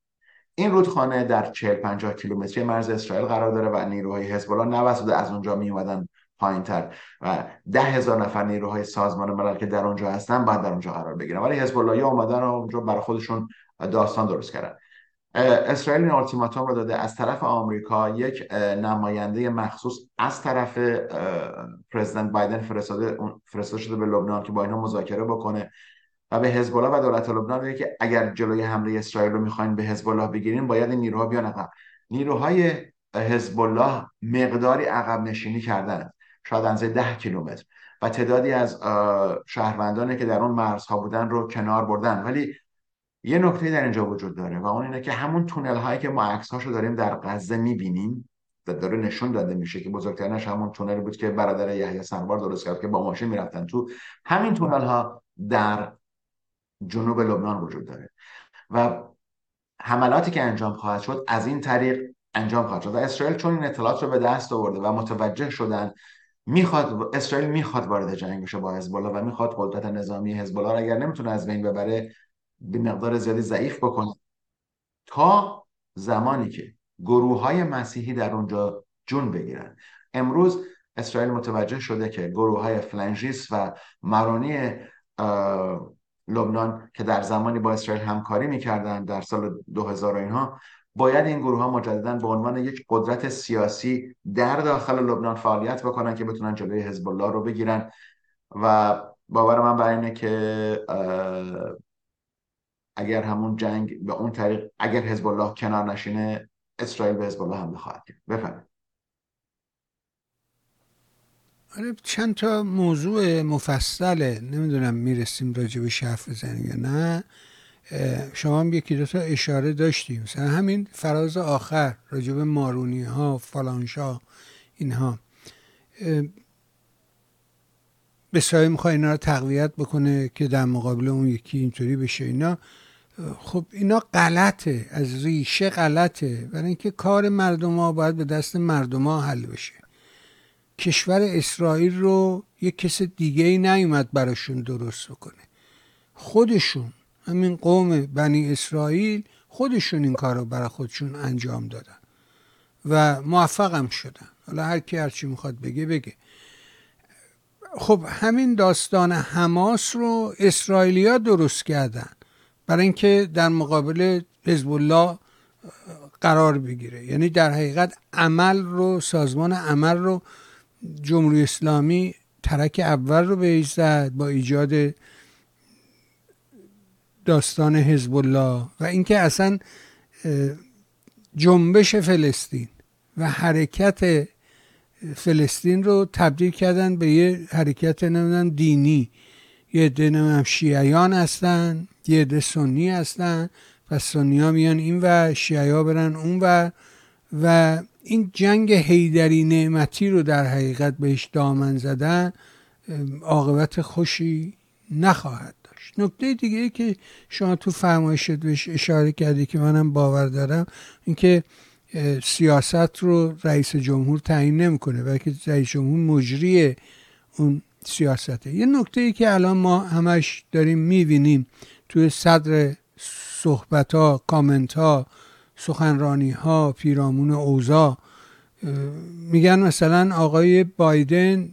این رودخانه در چهل پنجاه کیلومتری مرز اسرائیل قرار داره و نیروهای حزب الله نوسوده از اونجا می اومدن پایین‌تر و ده هزار نفر نیروهای سازمان ملل که در اونجا هستن باید در اونجا قرار بگیرن، ولی حزب الله اومدن و اونجا برای خودشون داستان درست کردن. اسرائیل این التیماتوم رو داده. از طرف آمریکا یک نماینده مخصوص از طرف پرزیدنت بایدن فرستاده فرستاده شده به لبنان که با اینا مذاکره بکنه و به حزب الله و دولت لبنان بگه که اگر جلوی حمله اسرائیل رو می‌خواید به حزب الله بگیرین باید این نیروها بیان عقب. نیروهای حزب الله مقداری عقب نشینی کردن، شاید اندازه ده کیلومتر، و تعدادی از شهروندانی که در اون مرزها بودن رو کنار بردن. ولی یه نکته در اینجا وجود داره و اون اینه که همون تونل هایی که ما عکساشو داریم در غزه میبینیم، داره نشون داده میشه که بزرگترینش همون تونل بود که برادر یحیی سنوار درست کرد که با ماشین میرفتن تو. همین تونل ها در جنوب لبنان وجود داره و حملاتی که انجام خواهد شد از این طریق انجام خواهد شد. و اسرائیل چون این اطلاعات رو به دست آورده و متوجه شدن، میخواد اسرائیل میخواد وارد جنگ بشه با حزب الله و میخواد قدرت نظامی حزب الله اگر نمیتونه از بین ببره به مقدار زیادی ضعیف بکنه تا زمانی که گروه‌های مسیحی در اونجا جون بگیرن. امروز اسرائیل متوجه شده که گروه‌های فلنژیست و مرانی لبنان که در زمانی با اسرائیل همکاری میکردن در سال دو هزار اینها، باید این گروه‌ها مجدداً به عنوان یک قدرت سیاسی در داخل لبنان فعالیت بکنن که بتونن جلوی حزب الله رو بگیرن. و باور من بر اینه که اگر همون جنگ به اون طریق، اگر حزب الله کنار نشینه، اسرائیل به حزب الله حمله خواهد کرد. بفرمایید. آره، چند تا موضوع مفصله، نمیدونم میرسیم راجع به شرف بزنیم یا نه. شما هم یکی دو تا اشاره داشتیم، مثلا همین فراز آخر راجع به مارونی ها، فلانشا، اینها بسیاری میخواه اینا رو تقویت بکنه که در مقابل اون یکی اینطوری بشه. اینا خب اینا غلطه، از ریشه غلطه، برای اینکه کار مردم ها باید به دست مردم ها حل بشه. کشور اسرائیل رو یک کس دیگه ای نیومد براشون درست بکنه، خودشون همین قوم بنی اسرائیل خودشون این کار رو برای خودشون انجام دادن و موفق هم شدن. حالا هر کی هر چی میخواد بگه بگه. خب همین داستان حماس رو اسرائیلیا درست کردن برای اینکه در مقابل حزب الله قرار بگیره، یعنی در حقیقت عمل رو، سازمان عمل رو جمهوری اسلامی ترک اول رو به ایش زد با ایجاد داستان حزب الله و اینکه اصلا جنبش فلسطین و حرکت فلسطین رو تبدیل کردن به یه حرکت نمیدونم دینی، یه عده نمیدونم شیعیان هستن، یه عده سنی هستن، پس سنی ها میان این و شیعی ها برن اون و و این جنگ حیدری نعمتی رو در حقیقت بهش دامن زدن عاقبت خوشی نخواهد داشت. نکته دیگه که شما تو فرمایشت بهش اشاره کردی که منم باور دارم، اینکه سیاست رو رئیس جمهور تعیین نمیکنه، بلکه رئیس جمهور مجری اون سیاسته. یه نکته‌ای که الان ما همش داریم می‌بینیم توی صدر صحبت‌ها، کامنت‌ها، سخنرانی‌ها، پیرامون اوضاع، میگن مثلا آقای بایدن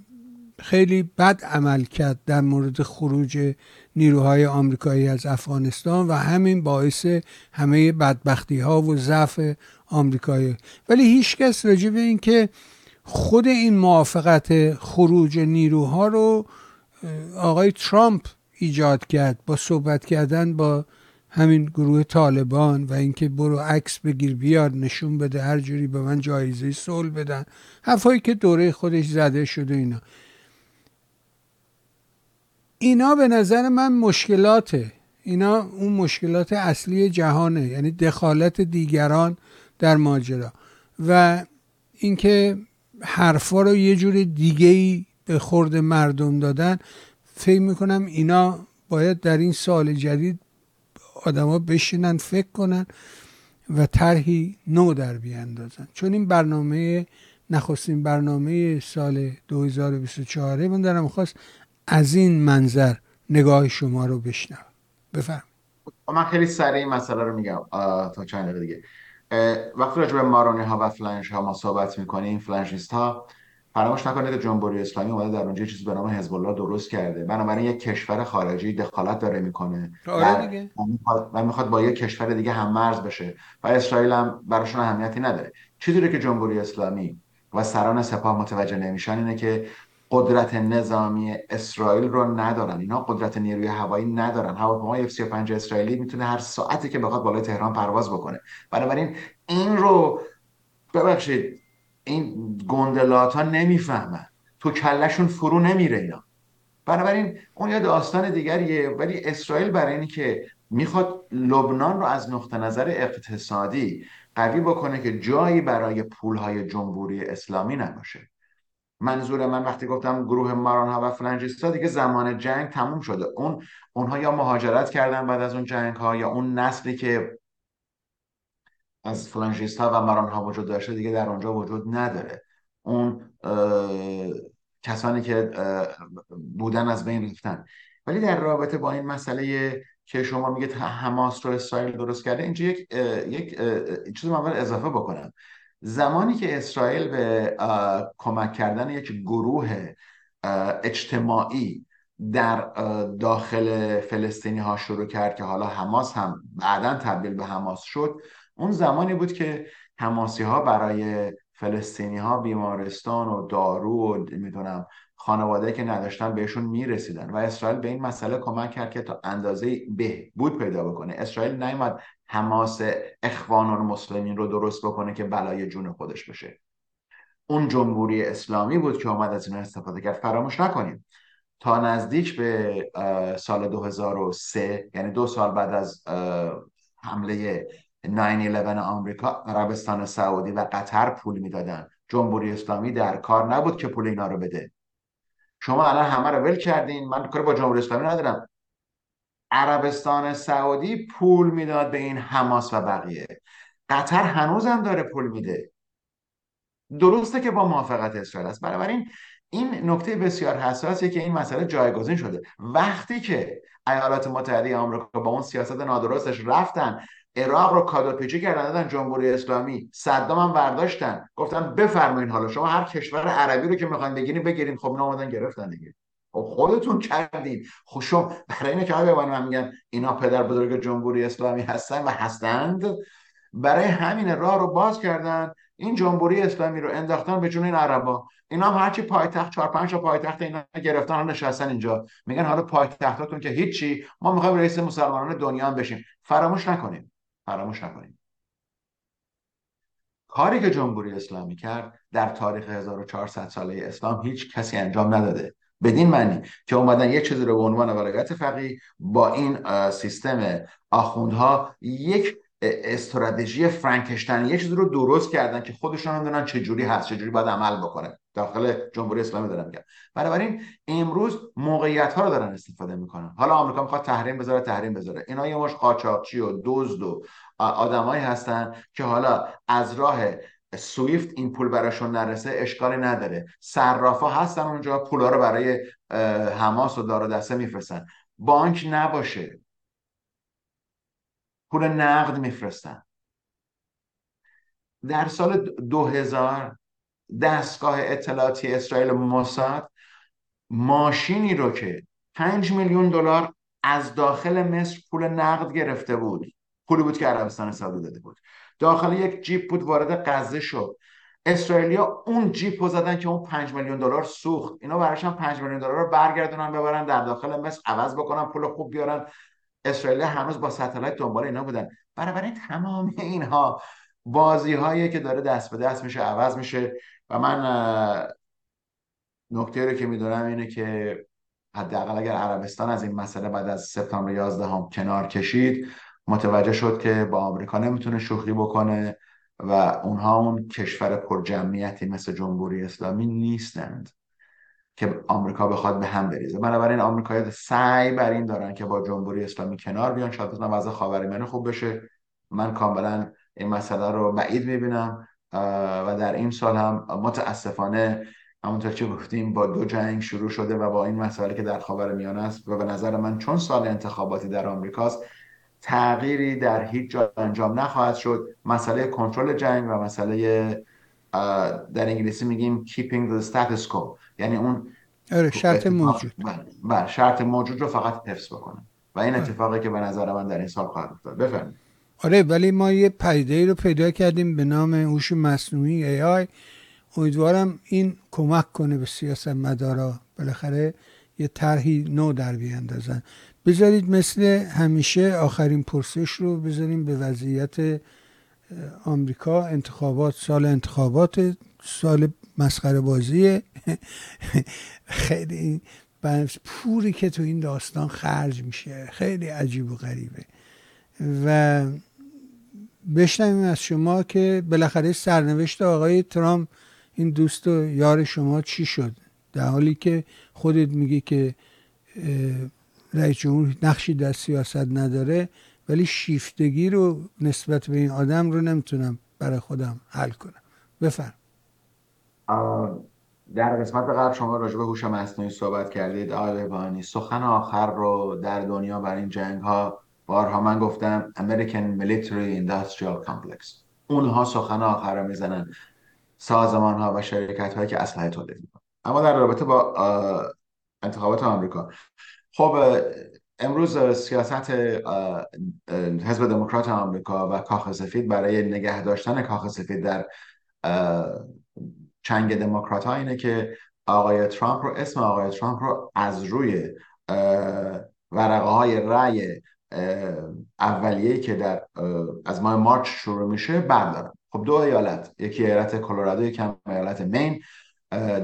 خیلی بد عمل کرد در مورد خروج نیروهای آمریکایی از افغانستان و همین باعث همه بدبختی ها و ضعف آمریکایی. ولی هیچ کس راجع به این که خود این موافقت خروج نیروها رو آقای ترامپ ایجاد کرد با صحبت کردن با همین گروه طالبان و اینکه برو عکس بگیر بیار نشون بده هر جوری به من جایزه صلح بدن، حرفایی که دوره خودش زده شده، اینا اینا به نظر من مشکلاته. اینا اون مشکلات اصلی جهانه، یعنی دخالت دیگران در ماجرا و اینکه حرفا رو یه جور دیگه‌ای به خورد مردم دادن. فکر میکنم اینا باید در این سال جدید آدم ها بشینن فکر کنن و طرحی نو در بیاندازن، چون این برنامه نخستین برنامه سال دو هزار و بیست و چهار من دارم خواست از این منظر نگاه شما رو بشنوم. بفرمایید. من خیلی سریع این مسئله رو میگم تا چند دقیقه دیگه. وقتی راجع به مارونی ها و فلنج ها ما صحبت میکنیم، فلنجیست ها، فراموش نکنید که جمهوری اسلامی اومده در اونجا چیزی به نام حزب الله درست کرده. بنابراین یک کشور خارجی دخالت داره میکنه. آره دیگه. و میخواد با یک کشور دیگه هم مرز بشه و اسرائیل هم براشون اهمیتی نداره. چیزی رو که جمهوری اسلامی و سران سپاه متوجه نمیشن اینه که قدرت نظامی اسرائیل رو ندارن. اینا قدرت نیروی هوایی ندارن. هواپیمای اف سی و پنج اسرائیلی میتونه هر ساعتی که بخواد بالای تهران پرواز بکنه. بنابراین این رو ببخشید این گندلات ها نمیفهمن، تو کلشون فرو نمیره اینا. بنابراین اون یه داستان دیگریه. ولی اسرائیل برای اینی که میخواد لبنان رو از نقطه نظر اقتصادی قوی بکنه که جایی برای پولهای جمهوری اسلامی نباشه. منظور من وقتی گفتم گروه مارانها و فلنجیستا، دیگه زمان جنگ تموم شده. اون اونها یا مهاجرت کردن بعد از اون جنگ ها، یا اون نسلی که از فلانژیست‌ها و ماران‌ها وجود داشته دیگه در اونجا وجود نداره. اون کسانی که بودن از بین رفتن. ولی در رابطه با این مسئله که شما میگید حماس رو اسرائیل درست کرده، اینجا یک یک چیز من باید اضافه بکنم. زمانی که اسرائیل به کمک کردن یک گروه اجتماعی در داخل فلسطینی‌ها شروع کرد که حالا حماس هم بعداً تبدیل به حماس شد، اون زمانی بود که حماسی ها برای فلسطینی ها بیمارستان و دارو و میدونم خانواده که نداشتن بهشون میرسیدن و اسرائیل به این مسئله کمک کرد که تا اندازه بهبود پیدا بکنه. اسرائیل نیامد حماس اخوان المسلمین رو درست بکنه که بلای جون خودش بشه. اون جمهوری اسلامی بود که اومد از این استفاده کرد. فراموش نکنیم تا نزدیک به سال دو هزار و سه، یعنی دو سال بعد از حمله نه یازده آمریکا، عربستان سعودی و قطر پول میدادن. جمهوری اسلامی در کار نبود که پول اینا رو بده. شما الان همه رو ول کردین. من کاری با جمهوری اسلامی ندارم. عربستان سعودی پول میداد به این حماس و بقیه. قطر هنوزم داره پول میده. درسته که با موافقت اسرائیل است. بنابراین این نکته بسیار حساسیه که این مسئله جایگزین شده. وقتی که ایالات متحده آمریکا با اون سیاست نادرستش رفتن عراق رو کادوپیچی کردن دادن جمهوری اسلامی، صدام هم برداشتن گفتن بفرمایین حالا شما هر کشور عربی رو که میخواین بگیرین بگیرین. خب اینا اومدن گرفتن دیگه. خودتون کردین. خوشم برای اینکه ها ببینم من میگم اینا پدر بزرگ جمهوری اسلامی هستن و هستند، برای همین راه رو باز کردن. این جمهوری اسلامی رو انداختن به جون این عربا. اینا هم هرچی پایتخت چهار پنج تا پایتخت اینا گرفتن و نشستن اینجا. میگن حالا پایتختاتون که هیچی، ما میخوایم رئیس مسلمانان دنیا بشیم. فراموش نکنیم. فراموش نکنید کاری که جمهوری اسلامی کرد در تاریخ هزار و چهارصد ساله اسلام هیچ کسی انجام نداده، بدین معنی که اومدن یک چیزی رو به عنوان ولایت فقیه با این سیستم آخوندها یک استراتژی فرانکشتاین یک چیزی رو درست کردن که خودشون هم دونن چجوری هست، چجوری باید عمل بکنه. داخل جمهوری اسلامی دارن میگن. بنابراین امروز موقعیت ها رو دارن استفاده میکنن. حالا آمریکا میخواد تحریم بذاره تحریم بذاره. اینا یه مش قاچاقچی و دزد و آدمایی هستن که حالا از راه سویفت این پول براشون نرسه اشکالی نداره. صرافا هستن اونجا پولا رو برای حماس و دار و دسته میفرستن. بانک نباشه پول نقد میفرستن. در سال دو هزار دستگاه اطلاعاتی اسرائیل موساد ماشینی رو که پنج میلیون دلار از داخل مصر پول نقد گرفته بود، پولی بود که عربستان سعودی داده بود، داخل یک جیپ بود، وارد غزه شد. اسرائیلیا اون جیپو زدن که اون پنج میلیون دلار سوخت. اینا براشون پنج میلیون دلار رو برگردونن، ببرن در داخل مصر عوض بکنن، پول خوب بیارن. اسرائیل هنوز با ستلایت دنبال اینا بودن. برابر تمام اینها بازی‌هایی که داره دست به دست میشه، عوض میشه. و من نکته رو که میدونم اینه که حداقل اگر عربستان از این مسئله بعد از سپتامبر یازده هم کنار کشید، متوجه شد که با آمریکا نمیتونه شوخی بکنه و اونها اون کشور پرجمعیتی مثل جمهوری اسلامی نیستند که آمریکا بخواد به هم بریزه. بنابراین آمریکایی‌ها سعی بر این دارن که با جمهوری اسلامی کنار بیان، شاید بتونن وضع خاورمیانه خوب بشه. من کاملا این مسئله رو بعید میبینم و در این سال هم متاسفانه همونطور که گفتیم با دو جنگ شروع شده و با این مسئله که در خاورمیانه است و به نظر من چون سال انتخاباتی در آمریکاست، تغییری در هیچ جا انجام نخواهد شد. مسئله کنترل جنگ و مسئله در انگلیسی میگیم keeping the status quo، یعنی اون آره شرط موجود، بله شرط موجود رو فقط حفظ بکنه و این اتفاقی که به نظر من در این سال خواهد افتاد. بفرمایید. آره، ولی ما یه پدیده‌ای رو پیدا کردیم به نام هوش مصنوعی ای آی. امیدوارم این کمک کنه به سیاستمدارا بالاخره یه طرحی نو در بیاندازن. بذارید مثل همیشه آخرین پرسش رو بذاریم به وضعیت آمریکا. انتخابات، سال انتخابات، سال مسخره بازیه. خیلی پوری که تو این داستان خرج میشه خیلی عجیب و غریبه و بشنویم از شما که بالاخره سرنوشت آقای ترامپ، این دوست و یار شما، چی شد در حالی که خودت میگی که رئیس جمهور نقشی در سیاست نداره، ولی شیفتگی رو نسبت به این آدم رو نمیتونم برای خودم حل کنم. بفرم. در قسمت قبل شما راجع به هوش مصنوعی صحبت کردید آقای بانی. سخن آخر رو در دنیا برای این جنگ ها بارها من گفتم، American Military Industrial Complex. اونها سخن آخر رو میزنن، سازمان ها و شرکت هایی که اسلحه تولید میکنن. اما در رابطه با انتخابات آمریکا، خب امروز سیاست حزب دموکرات آمریکا و کاخ سفید برای نگه داشتن کاخ سفید در چنگ دموکرات ها اینه که آقای ترامپ رو، اسم آقای ترامپ رو از روی ورقه های رأی اولیه‌ای که در از ماه مارچ شروع میشه بردارن. خب دو ایالت، یکی ایالت کلرادو، یکی هم ایالت مین.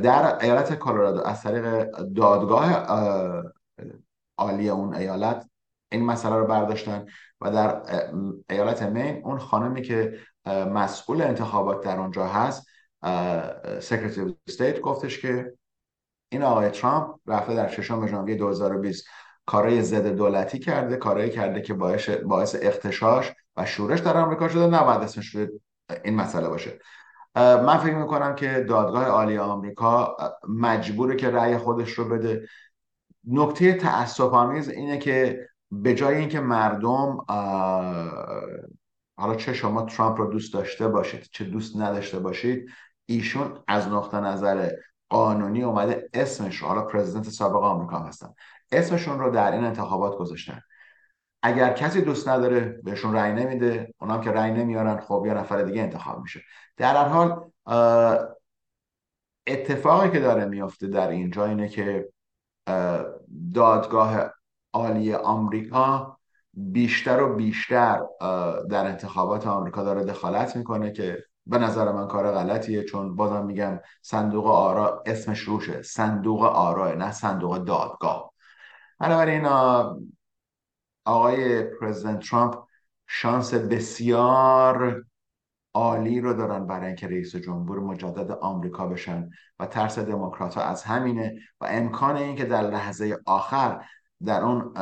در ایالت کلرادو از طریق دادگاه عالی اون ایالت این مسئله رو برداشتن و در ایالت مین اون خانمی که مسئول انتخابات در اونجا هست، سکرتری استیت، گفتش که این آقای ترامپ رفته در ششم ژانویه دو هزار و بیست کارهای ضد دولتی کرده، کارهایی کرده که باعث باعث اغتشاش و شورش در آمریکا شده، نباید اسمش این مسئله باشه. من فکر میکنم که دادگاه عالی آمریکا مجبوره که رأی خودش رو بده. نکته تأسف‌آمیز اینه که به جای اینکه مردم، حالا چه شما ترامپ رو دوست داشته باشید چه دوست نداشته باشید، ایشون از نقطه نظر قانونی اومده اسمش رو، حالا پرزیدنت سابق آمریکا هستن، اسمشون رو در این انتخابات گذاشتن. اگر کسی دوست نداره بهشون رأی نمیده، اونام که رأی نمیارن خب یه نفر دیگه انتخاب میشه. در هر حال اتفاقی که داره میفته در اینجا اینه که دادگاه عالی آمریکا بیشتر و بیشتر در انتخابات آمریکا داره دخالت میکنه که به نظر من کار غلطیه، چون بازم میگم صندوق آرا اسمش روشه، صندوق آرا، نه صندوق دادگاه. بنابراین آقای پرزیدنت ترامپ شانس بسیار عالی رو دارن برای اینکه رئیس جمهور مجدد آمریکا بشن و ترس دموکرات‌ها از همینه و امکان این که در لحظه آخر در اون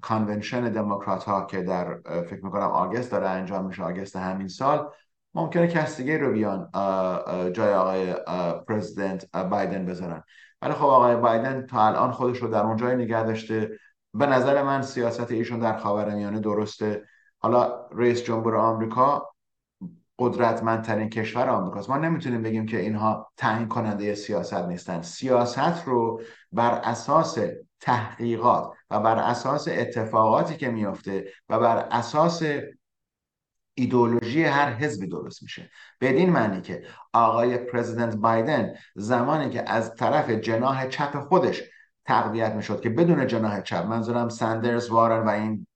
کانونشن دموکرات‌ها که در فکر می‌کنم آگوست داره انجام میشه، آگوست همین سال، ممکنه کس دیگه رو بیان جای آقای پرزیدنت بایدن بذارن. ولی خب آقای بایدن تا الان خودش رو در اون جای نگه داشته. به نظر من سیاست ایشون در خاورمیانه درسته. حالا رئیس جمهور آمریکا قدرتمندترین کشور آمریکاست. ما نمیتونیم بگیم که اینها تعیین کننده سیاست نیستن. سیاست رو بر اساس تحقیقات و بر اساس اتفاقاتی که میفته و بر اساس ایدئولوژی هر حزبی درست میشه. بدین معنی که آقای پرزیدنت بایدن زمانی که از طرف جناح چپ خودش تقویت میشد، که بدون جناح چپ منظورم سندرز، وارن و این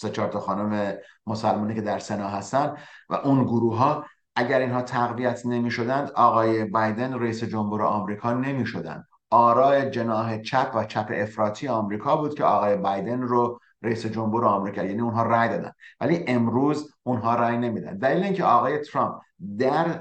سه چهار تا خانم مسلمانی که در سنا هستن و اون گروه ها، اگر اینها تقویت نمی شدند آقای بایدن رئیس جمهور آمریکا نمی شدند. آرای جناح چپ و چپ افراطی آمریکا بود که آقای بایدن رو رئیس جمهور آمریکا، یعنی اونها رای دادن، ولی امروز اونها رای نمیدن. دلیل اینکه آقای ترامپ در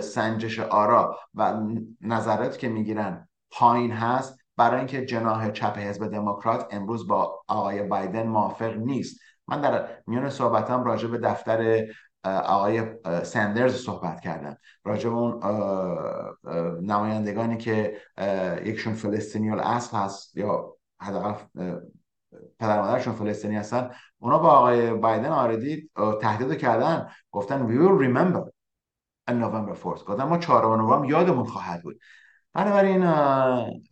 سنجش آرا و نظرات که میگیرن پایین هست، برای اینکه جناح چپ حزب دموکرات امروز با آقای بایدن موافق نیست. من در میان صحبتام راجع به دفتر آقای سندرز صحبت کردم، راجع به اون نمایندگانی که یکشون فلسطینی الاصل هست یا حداقل پدر مادرشون فلسطینی هستن، اونا با آقای بایدن آردی تهدید کردن، گفتن we will remember on نوامبر فورت. گفتن ما چهارم نوامبر یادمون خواهد بود. بنابراین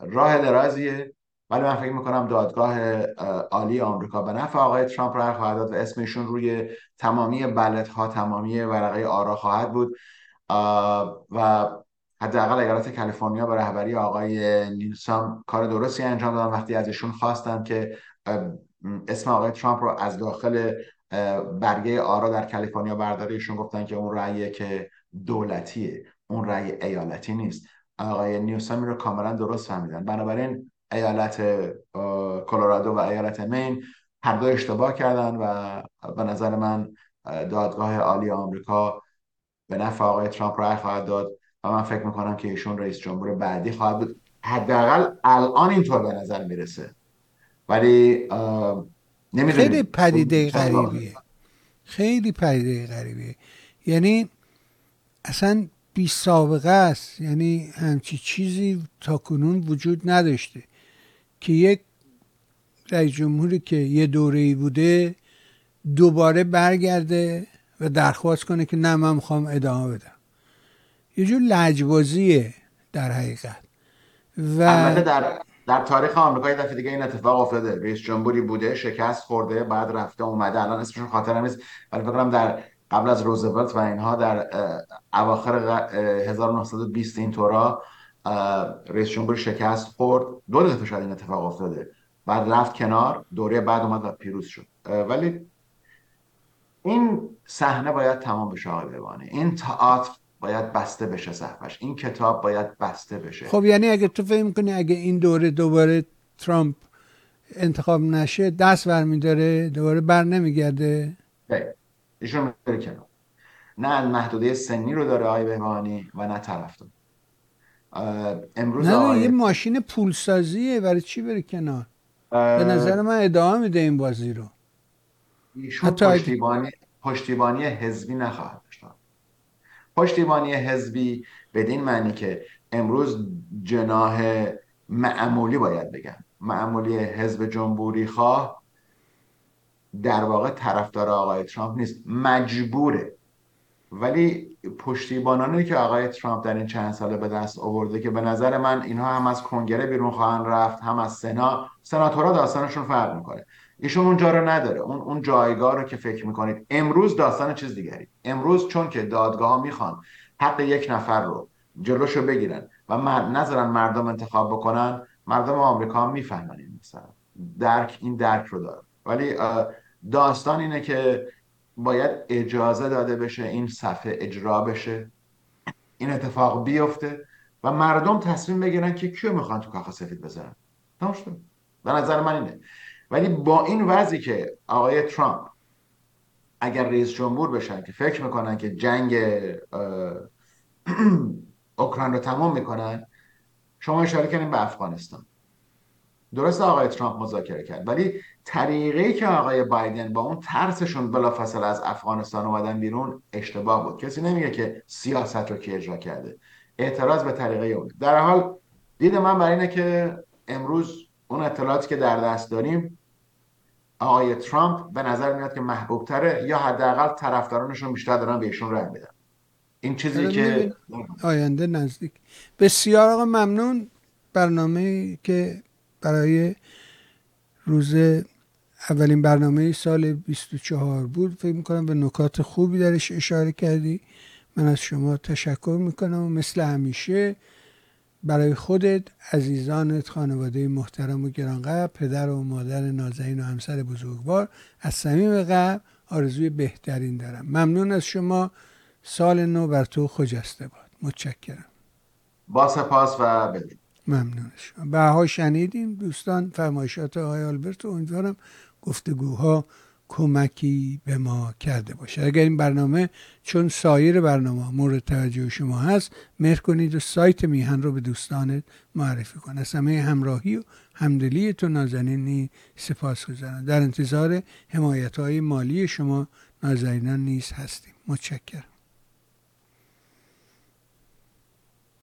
راه درازیه، ولی من فکر میکنم دادگاه عالی آمریکا به نفع آقای ترامپ رای خواهد داد و اسمشون روی تمامی بلت ها، تمامی ورقه آرا خواهد بود و حداقل ایالت کالیفرنیا به رهبری آقای نیوسام کار درستی انجام دادن وقتی ازشون خواستن که اسم آقای ترامپ رو از داخل برگه آرا در کالیفرنیا برداریشون. گفتن که اون رأیه که دولتیه، اون رأی ایالتی نیست. آقای نیوسامی رو کاملا درست فهمیدن. بنابراین ایالت کلرادو و ایالت مین هر دو اشتباه کردن و به نظر من دادگاه عالی آمریکا به نفع آقای ترامپ رأی خواهد داد و من فکر میکنم که ایشون رئیس جمهور بعدی خواهد بود. حداقل الان اینطور به نظر میرسه، ولی نمیدونم. خیلی پدیده غریبیه، خیلی پدیده غریبیه، یعنی اصلا بی سابقه است. یعنی همچی چیزی تاکنون وجود نداشته که یک رئیس جمهوری که یه دوره‌ای بوده دوباره برگرده و درخواست کنه که نه من میخوام ادامه بدم. یه جور لجبازیه در حقیقت. و البته در در تاریخ آمریکا یه دفعه دیگه این اتفاق افتاده، رئیس جمهوری بوده، شکست خورده، بعد رفته اومده. الان اسمشون خاطرم نیست، ولی فکر کنم در قبل از روزولت و اینها در اواخر هزار و نهصد و بیست اینطورا رئیس جمهور شکست خورد، دو دفعه شاید این اتفاق افتاده، بعد رفت کنار، دوره بعد اومد و پیروز شد. ولی این صحنه باید تمام بشه آقای ببانی، این تئاتر باید بسته بشه صحنه‌اش، این کتاب باید بسته بشه. خب یعنی اگه تو فکر می‌کنی اگه این دوره دوباره ترامپ انتخاب نشه دست برمی‌داره دوباره بر نمیگرده؟ نه ایشون میره کنار. نه محدوده سنی رو داره آقای بهبانی و نه طرفدار. امروز نه آقای... یه ماشین پولسازیه، برای چی بره کنار؟ اه... به نظر من ادامه میده این بازی رو. ایشون پشتیبانی پشتیبانی حزبی نخواهد داشت. پشتیبانی حزبی بدین معنی که امروز جناح معمولی، باید بگم معمولی، حزب جمهوری خواه در واقع طرفدار آقای ترامپ نیست، مجبوره. ولی پشتیبانانی که آقای ترامپ در این چند ساله به دست آورده که به نظر من اینها هم از کنگره بیرون خواهند رفت، هم از سنا، سناتورها داستانشون فرق میکنه. ایشون اونجا رو نداره، اون اون جایگاه رو که فکر میکنید. امروز داستان چیز دیگری، امروز چون که دادگاه ها میخوان حق یک نفر رو جلوشو بگیرن و نذارن مردم انتخاب بکنن، مردم آمریکا میفهمن این مسئله، درک این درک رو داره. ولی داستان اینه که باید اجازه داده بشه این صفحه اجرا بشه، این اتفاق بیفته و مردم تصمیم بگیرن که کیو میخوان تو کاخ سفید بذارن. تمام شد. به نظر من اینه. ولی با این وضعی که آقای ترامپ اگر رئیس جمهور بشن که فکر میکنن که جنگ اوکراین رو تمام میکنن، شما اشاره کردین به افغانستان، درسته آقای ترامپ مذاکره کرد، ولی طریقی که آقای بایدن با اون ترسشون بلافاصله از افغانستان اومدن بیرون اشتباه بود. کسی نمیگه که سیاست رو کی اجرا کرده، اعتراض به طریقه اون. در حال دید من برای اینه که امروز اون اطلاعاتی که در دست داریم آقای ترامپ به نظر میاد که محبوب تره، یا حداقل طرفدارانشون بیشتر دارن به ایشون رأی میدن. این چیزی که آینده نزدیک. بسیار آقا ممنون. برنامه‌ای که برای روز اولین برنامه سال بیست و چهار بود فکر می‌کنم به نکات خوبی درش اشاره کردی. من از شما تشکر می‌کنم و مثل همیشه برای خودت، عزیزانت، خانواده محترم و گرانقدر، پدر و مادر نازنین و همسر بزرگوار از صمیم قلب آرزوی بهترین دارم. ممنون از شما. سال نو بر تو خجسته باد. متشکرم. با سپاس و بدید. ممنون شما. به‌ها شنیدیم دوستان فرمایشات آقای آلبرت و امیدوارم گفتگوها کمکی به ما کرده باشه. اگر این برنامه چون سایر برنامه مورد توجه شما هست، مهر کنید و سایت میهن رو به دوستانت معرفی کن. از همه همراهی و همدلیتون نازنینی سپاسگزارم. در انتظار حمایت‌های مالی شما نازنینان نیز هستیم. متشکرم.